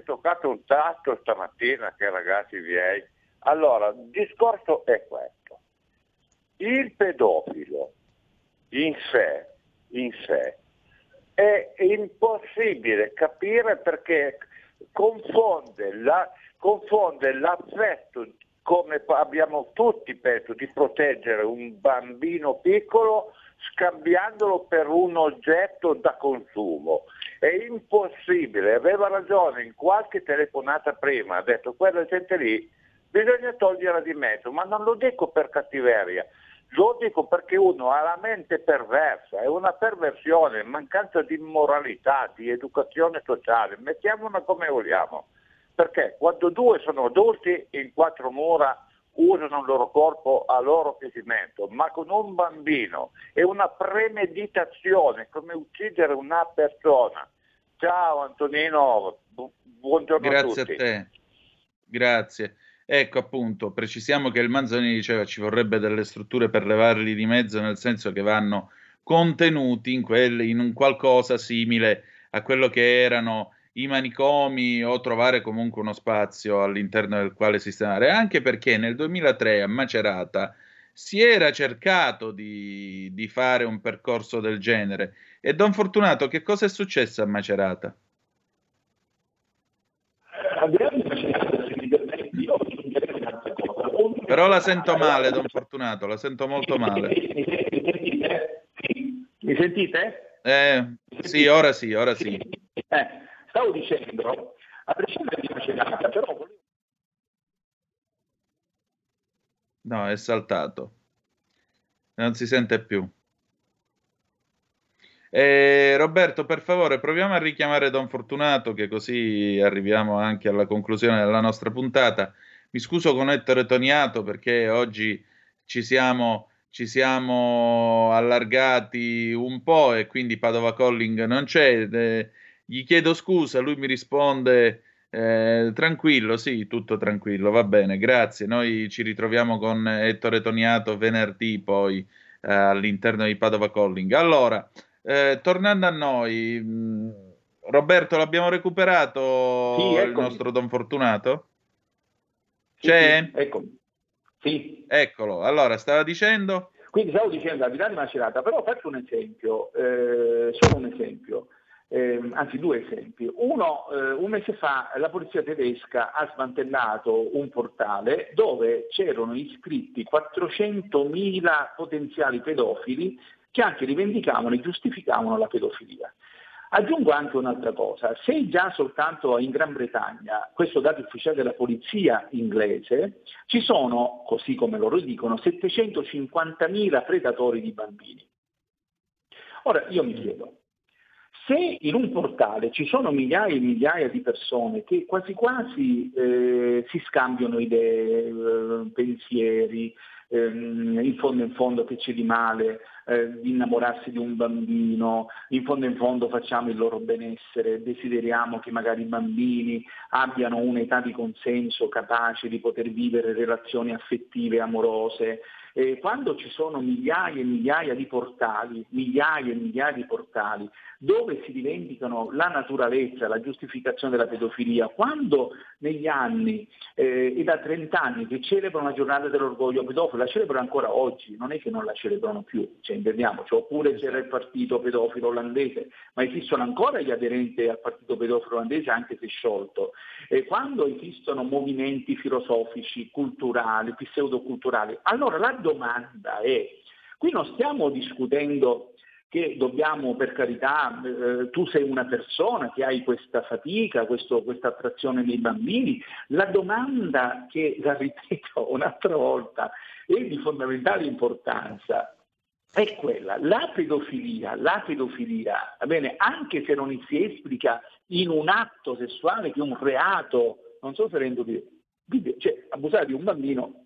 toccato un tasto stamattina, che ragazzi miei. Allora, il discorso è questo. Il pedofilo in sé è impossibile capire perché confonde l'affetto, come abbiamo tutti, penso, di proteggere un bambino piccolo scambiandolo per un oggetto da consumo. È impossibile, aveva ragione in qualche telefonata prima, ha detto quella gente lì bisogna toglierla di mezzo, ma non lo dico per cattiveria, lo dico perché uno ha la mente perversa, è una perversione, mancanza di moralità, di educazione sociale, mettiamola come vogliamo. Perché quando due sono adulti in quattro mura usano il loro corpo a loro piacimento, ma con un bambino è una premeditazione, come uccidere una persona. Ciao Antonino, buongiorno a tutti. Grazie a te, grazie. Ecco appunto, precisiamo che il Manzoni diceva ci vorrebbe delle strutture per levarli di mezzo, nel senso che vanno contenuti in un qualcosa simile a quello che erano i manicomi o trovare comunque uno spazio all'interno del quale sistemare, anche perché nel 2003 a Macerata si era cercato di fare un percorso del genere. E Don Fortunato, che cosa è successo a Macerata? Però la sento male, Don Fortunato, la sento molto male. Mi sentite? Sì, ora sì, ora sì. Stavo dicendo, a prescindere di Macerata, però... No, è saltato. Non si sente più. Roberto, per favore, proviamo a richiamare Don Fortunato, che così arriviamo anche alla conclusione della nostra puntata. Mi scuso con Ettore Toniato perché oggi ci siamo allargati un po' e quindi Padova Calling non c'è. Gli chiedo scusa, lui mi risponde tranquillo, sì, tutto tranquillo, va bene, grazie. Noi ci ritroviamo con Ettore Toniato venerdì poi all'interno di Padova Calling. Allora, tornando a noi, Roberto, l'abbiamo recuperato sì, il nostro Don Fortunato? C'è? Sì, ecco. Sì. Eccolo, allora stava dicendo? Quindi stavo dicendo, al di là di Macerata, però faccio un esempio, solo un esempio, anzi due esempi. Uno, un mese fa la polizia tedesca ha smantellato un portale dove c'erano iscritti 400.000 potenziali pedofili che anche rivendicavano e giustificavano la pedofilia. Aggiungo anche un'altra cosa, se già soltanto in Gran Bretagna, questo dato ufficiale della polizia inglese, ci sono, così come loro dicono, 750.000 predatori di bambini. Ora io mi chiedo, se in un portale ci sono migliaia e migliaia di persone che quasi quasi si scambiano idee, pensieri, in fondo che c'è di male, di innamorarsi di un bambino, in fondo facciamo il loro benessere, desideriamo che magari i bambini abbiano un'età di consenso capace di poter vivere relazioni affettive, amorose. E quando ci sono migliaia e migliaia di portali, dove si rivendicano la naturalezza, la giustificazione della pedofilia, quando negli anni e da 30 anni che celebrano la giornata dell'orgoglio pedofilo, la celebrano ancora oggi, non è che non la celebrano più, cioè intendiamoci, oppure c'era il partito pedofilo olandese, ma esistono ancora gli aderenti al partito pedofilo olandese anche se sciolto, e quando esistono movimenti filosofici, culturali, pseudoculturali, allora la domanda è, qui non stiamo discutendo che dobbiamo, per carità, tu sei una persona che hai questa fatica, questa attrazione nei bambini, la domanda che, la ripeto un'altra volta, è di fondamentale importanza, è quella, la pedofilia, va bene, anche se non si esplica in un atto sessuale che è un reato, non so se rendo di cioè abusare di un bambino,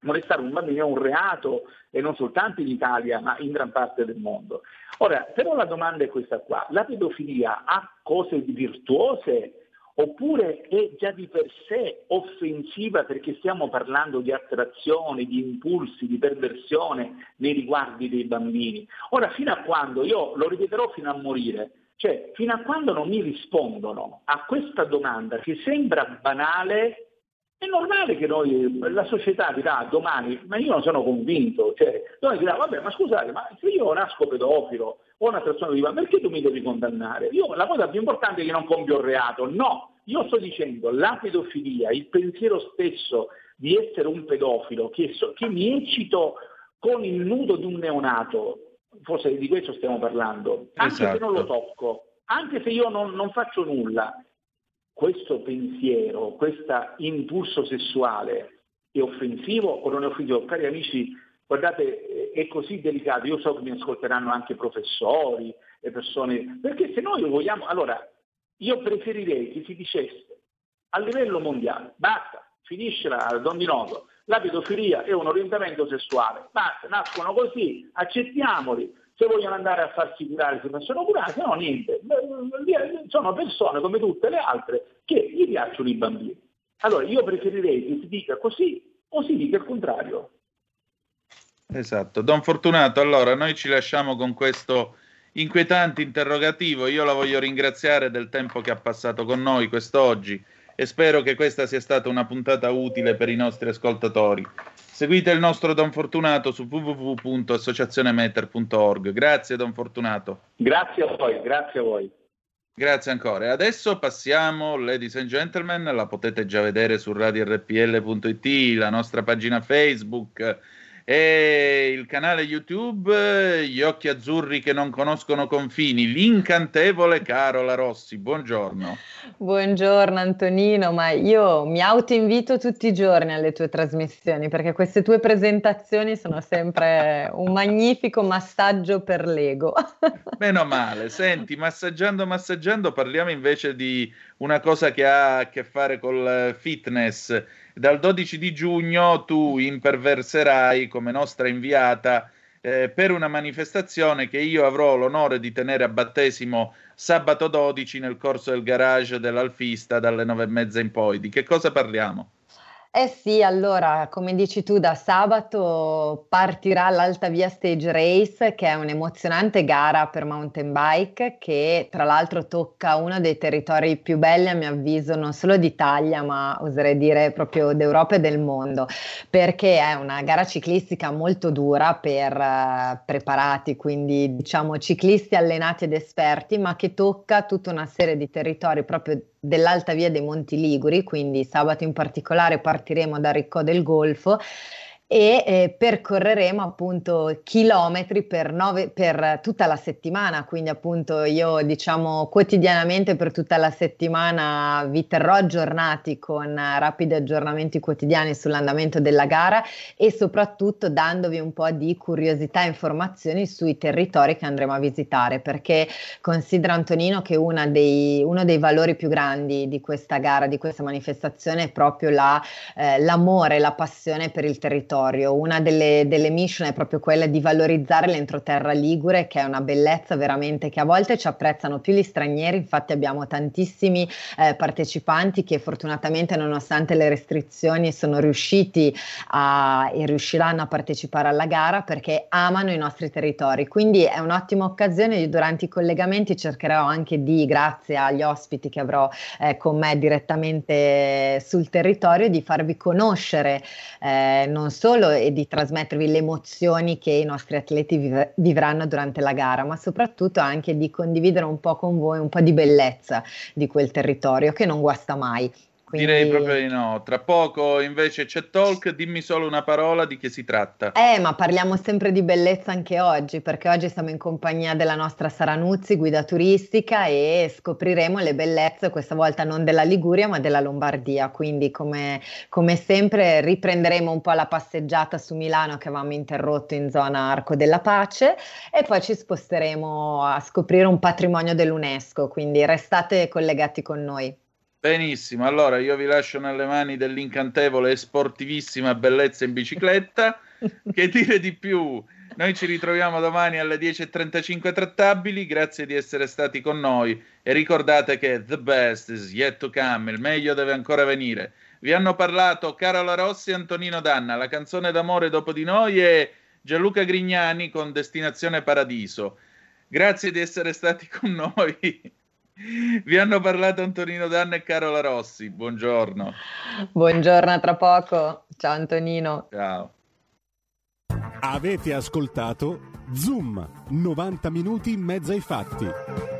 molestare un bambino è un reato e non soltanto in Italia ma in gran parte del mondo. Ora, però la domanda è questa qua, la pedofilia ha cose virtuose oppure è già di per sé offensiva perché stiamo parlando di attrazione, di impulsi, di perversione nei riguardi dei bambini? Ora, fino a quando, io lo ripeterò fino a morire, cioè fino a quando non mi rispondono a questa domanda che sembra banale, è normale che noi, la società dirà domani, ma io non sono convinto, cioè noi dirà vabbè ma scusate, ma se io nasco pedofilo o una persona di perché tu mi devi condannare? Io la cosa più importante è che non compio il reato, no, io sto dicendo la pedofilia, il pensiero stesso di essere un pedofilo che mi eccito con il nudo di un neonato, forse di questo stiamo parlando, anche esatto. Se non lo tocco, anche se io non faccio nulla. Questo pensiero, questo impulso sessuale è offensivo o non è offensivo? Cari amici, guardate, è così delicato, io so che mi ascolteranno anche professori e persone, perché se noi vogliamo, allora io preferirei che si dicesse a livello mondiale, basta, finiscela Don Di Noto, la pedofilia è un orientamento sessuale, basta, nascono così, accettiamoli. Se vogliono andare a farsi curare, se non sono curati, no, niente. Sono persone come tutte le altre che gli piacciono i bambini. Allora, io preferirei che si dica così o si dica il contrario. Esatto. Don Fortunato, allora, noi ci lasciamo con questo inquietante interrogativo. Io la voglio ringraziare del tempo che ha passato con noi quest'oggi e spero che questa sia stata una puntata utile per i nostri ascoltatori. Seguite il nostro Don Fortunato su www.associazionemeter.org. Grazie Don Fortunato. Grazie a voi, grazie a voi. Grazie ancora. E adesso passiamo, ladies and gentlemen, la potete già vedere su radiorpl.it, la nostra pagina Facebook e il canale YouTube, Gli occhi azzurri che non conoscono confini, l'incantevole Carola Rossi. Buongiorno. Buongiorno Antonino, ma io mi autoinvito tutti i giorni alle tue trasmissioni perché queste tue presentazioni sono sempre un magnifico massaggio per l'ego. Meno male. Senti, massaggiando parliamo invece di una cosa che ha a che fare col fitness. Dal 12 di giugno tu imperverserai come nostra inviata per una manifestazione che io avrò l'onore di tenere a battesimo sabato 12 nel corso del garage dell'Alfista dalle 9:30 in poi. Di che cosa parliamo? Eh sì, allora, come dici tu, da sabato partirà l'Alta Via Stage Race, che è un'emozionante gara per mountain bike che tra l'altro tocca uno dei territori più belli a mio avviso non solo d'Italia ma oserei dire proprio d'Europa e del mondo, perché è una gara ciclistica molto dura per preparati, quindi diciamo ciclisti allenati ed esperti, ma che tocca tutta una serie di territori proprio dell'Alta Via dei Monti Liguri, quindi sabato in particolare partiremo da Riccò del Golfo e percorreremo appunto chilometri per tutta la settimana, quindi appunto io diciamo quotidianamente per tutta la settimana vi terrò aggiornati con rapidi aggiornamenti quotidiani sull'andamento della gara e soprattutto dandovi un po' di curiosità e informazioni sui territori che andremo a visitare, perché considera Antonino che uno dei valori più grandi di questa gara, di questa manifestazione è proprio l'amore, la passione per il territorio. Una delle mission è proprio quella di valorizzare l'entroterra ligure, che è una bellezza veramente che a volte ci apprezzano più gli stranieri, infatti abbiamo tantissimi partecipanti che fortunatamente nonostante le restrizioni sono riusciti e riusciranno a partecipare alla gara perché amano i nostri territori, quindi è un'ottima occasione. Io durante i collegamenti cercherò anche di, grazie agli ospiti che avrò con me direttamente sul territorio, di farvi conoscere non solo e di trasmettervi le emozioni che i nostri atleti vivranno durante la gara, ma soprattutto anche di condividere un po' con voi un po' di bellezza di quel territorio che non guasta mai. Quindi... Direi proprio di no. Tra poco invece c'è Talk, dimmi solo una parola di che si tratta. Ma parliamo sempre di bellezza anche oggi, perché oggi siamo in compagnia della nostra Sara Nuzzi, guida turistica, e scopriremo le bellezze, questa volta non della Liguria ma della Lombardia, quindi come sempre riprenderemo un po' la passeggiata su Milano che avevamo interrotto in zona Arco della Pace e poi ci sposteremo a scoprire un patrimonio dell'UNESCO, quindi restate collegati con noi. Benissimo, allora io vi lascio nelle mani dell'incantevole e sportivissima bellezza in bicicletta. Che dire di più? Noi ci ritroviamo domani alle 10:35 trattabili, grazie di essere stati con noi e ricordate che the best is yet to come, il meglio deve ancora venire. Vi hanno parlato Carola Rossi e Antonino Danna, la canzone d'amore dopo di noi e Gianluca Grignani con Destinazione Paradiso. Grazie di essere stati con noi. Vi hanno parlato Antonino Danna e Carola Rossi. Buongiorno. Buongiorno, a tra poco. Ciao Antonino. Ciao. Avete ascoltato Zoom, 90 minuti in mezzo ai fatti.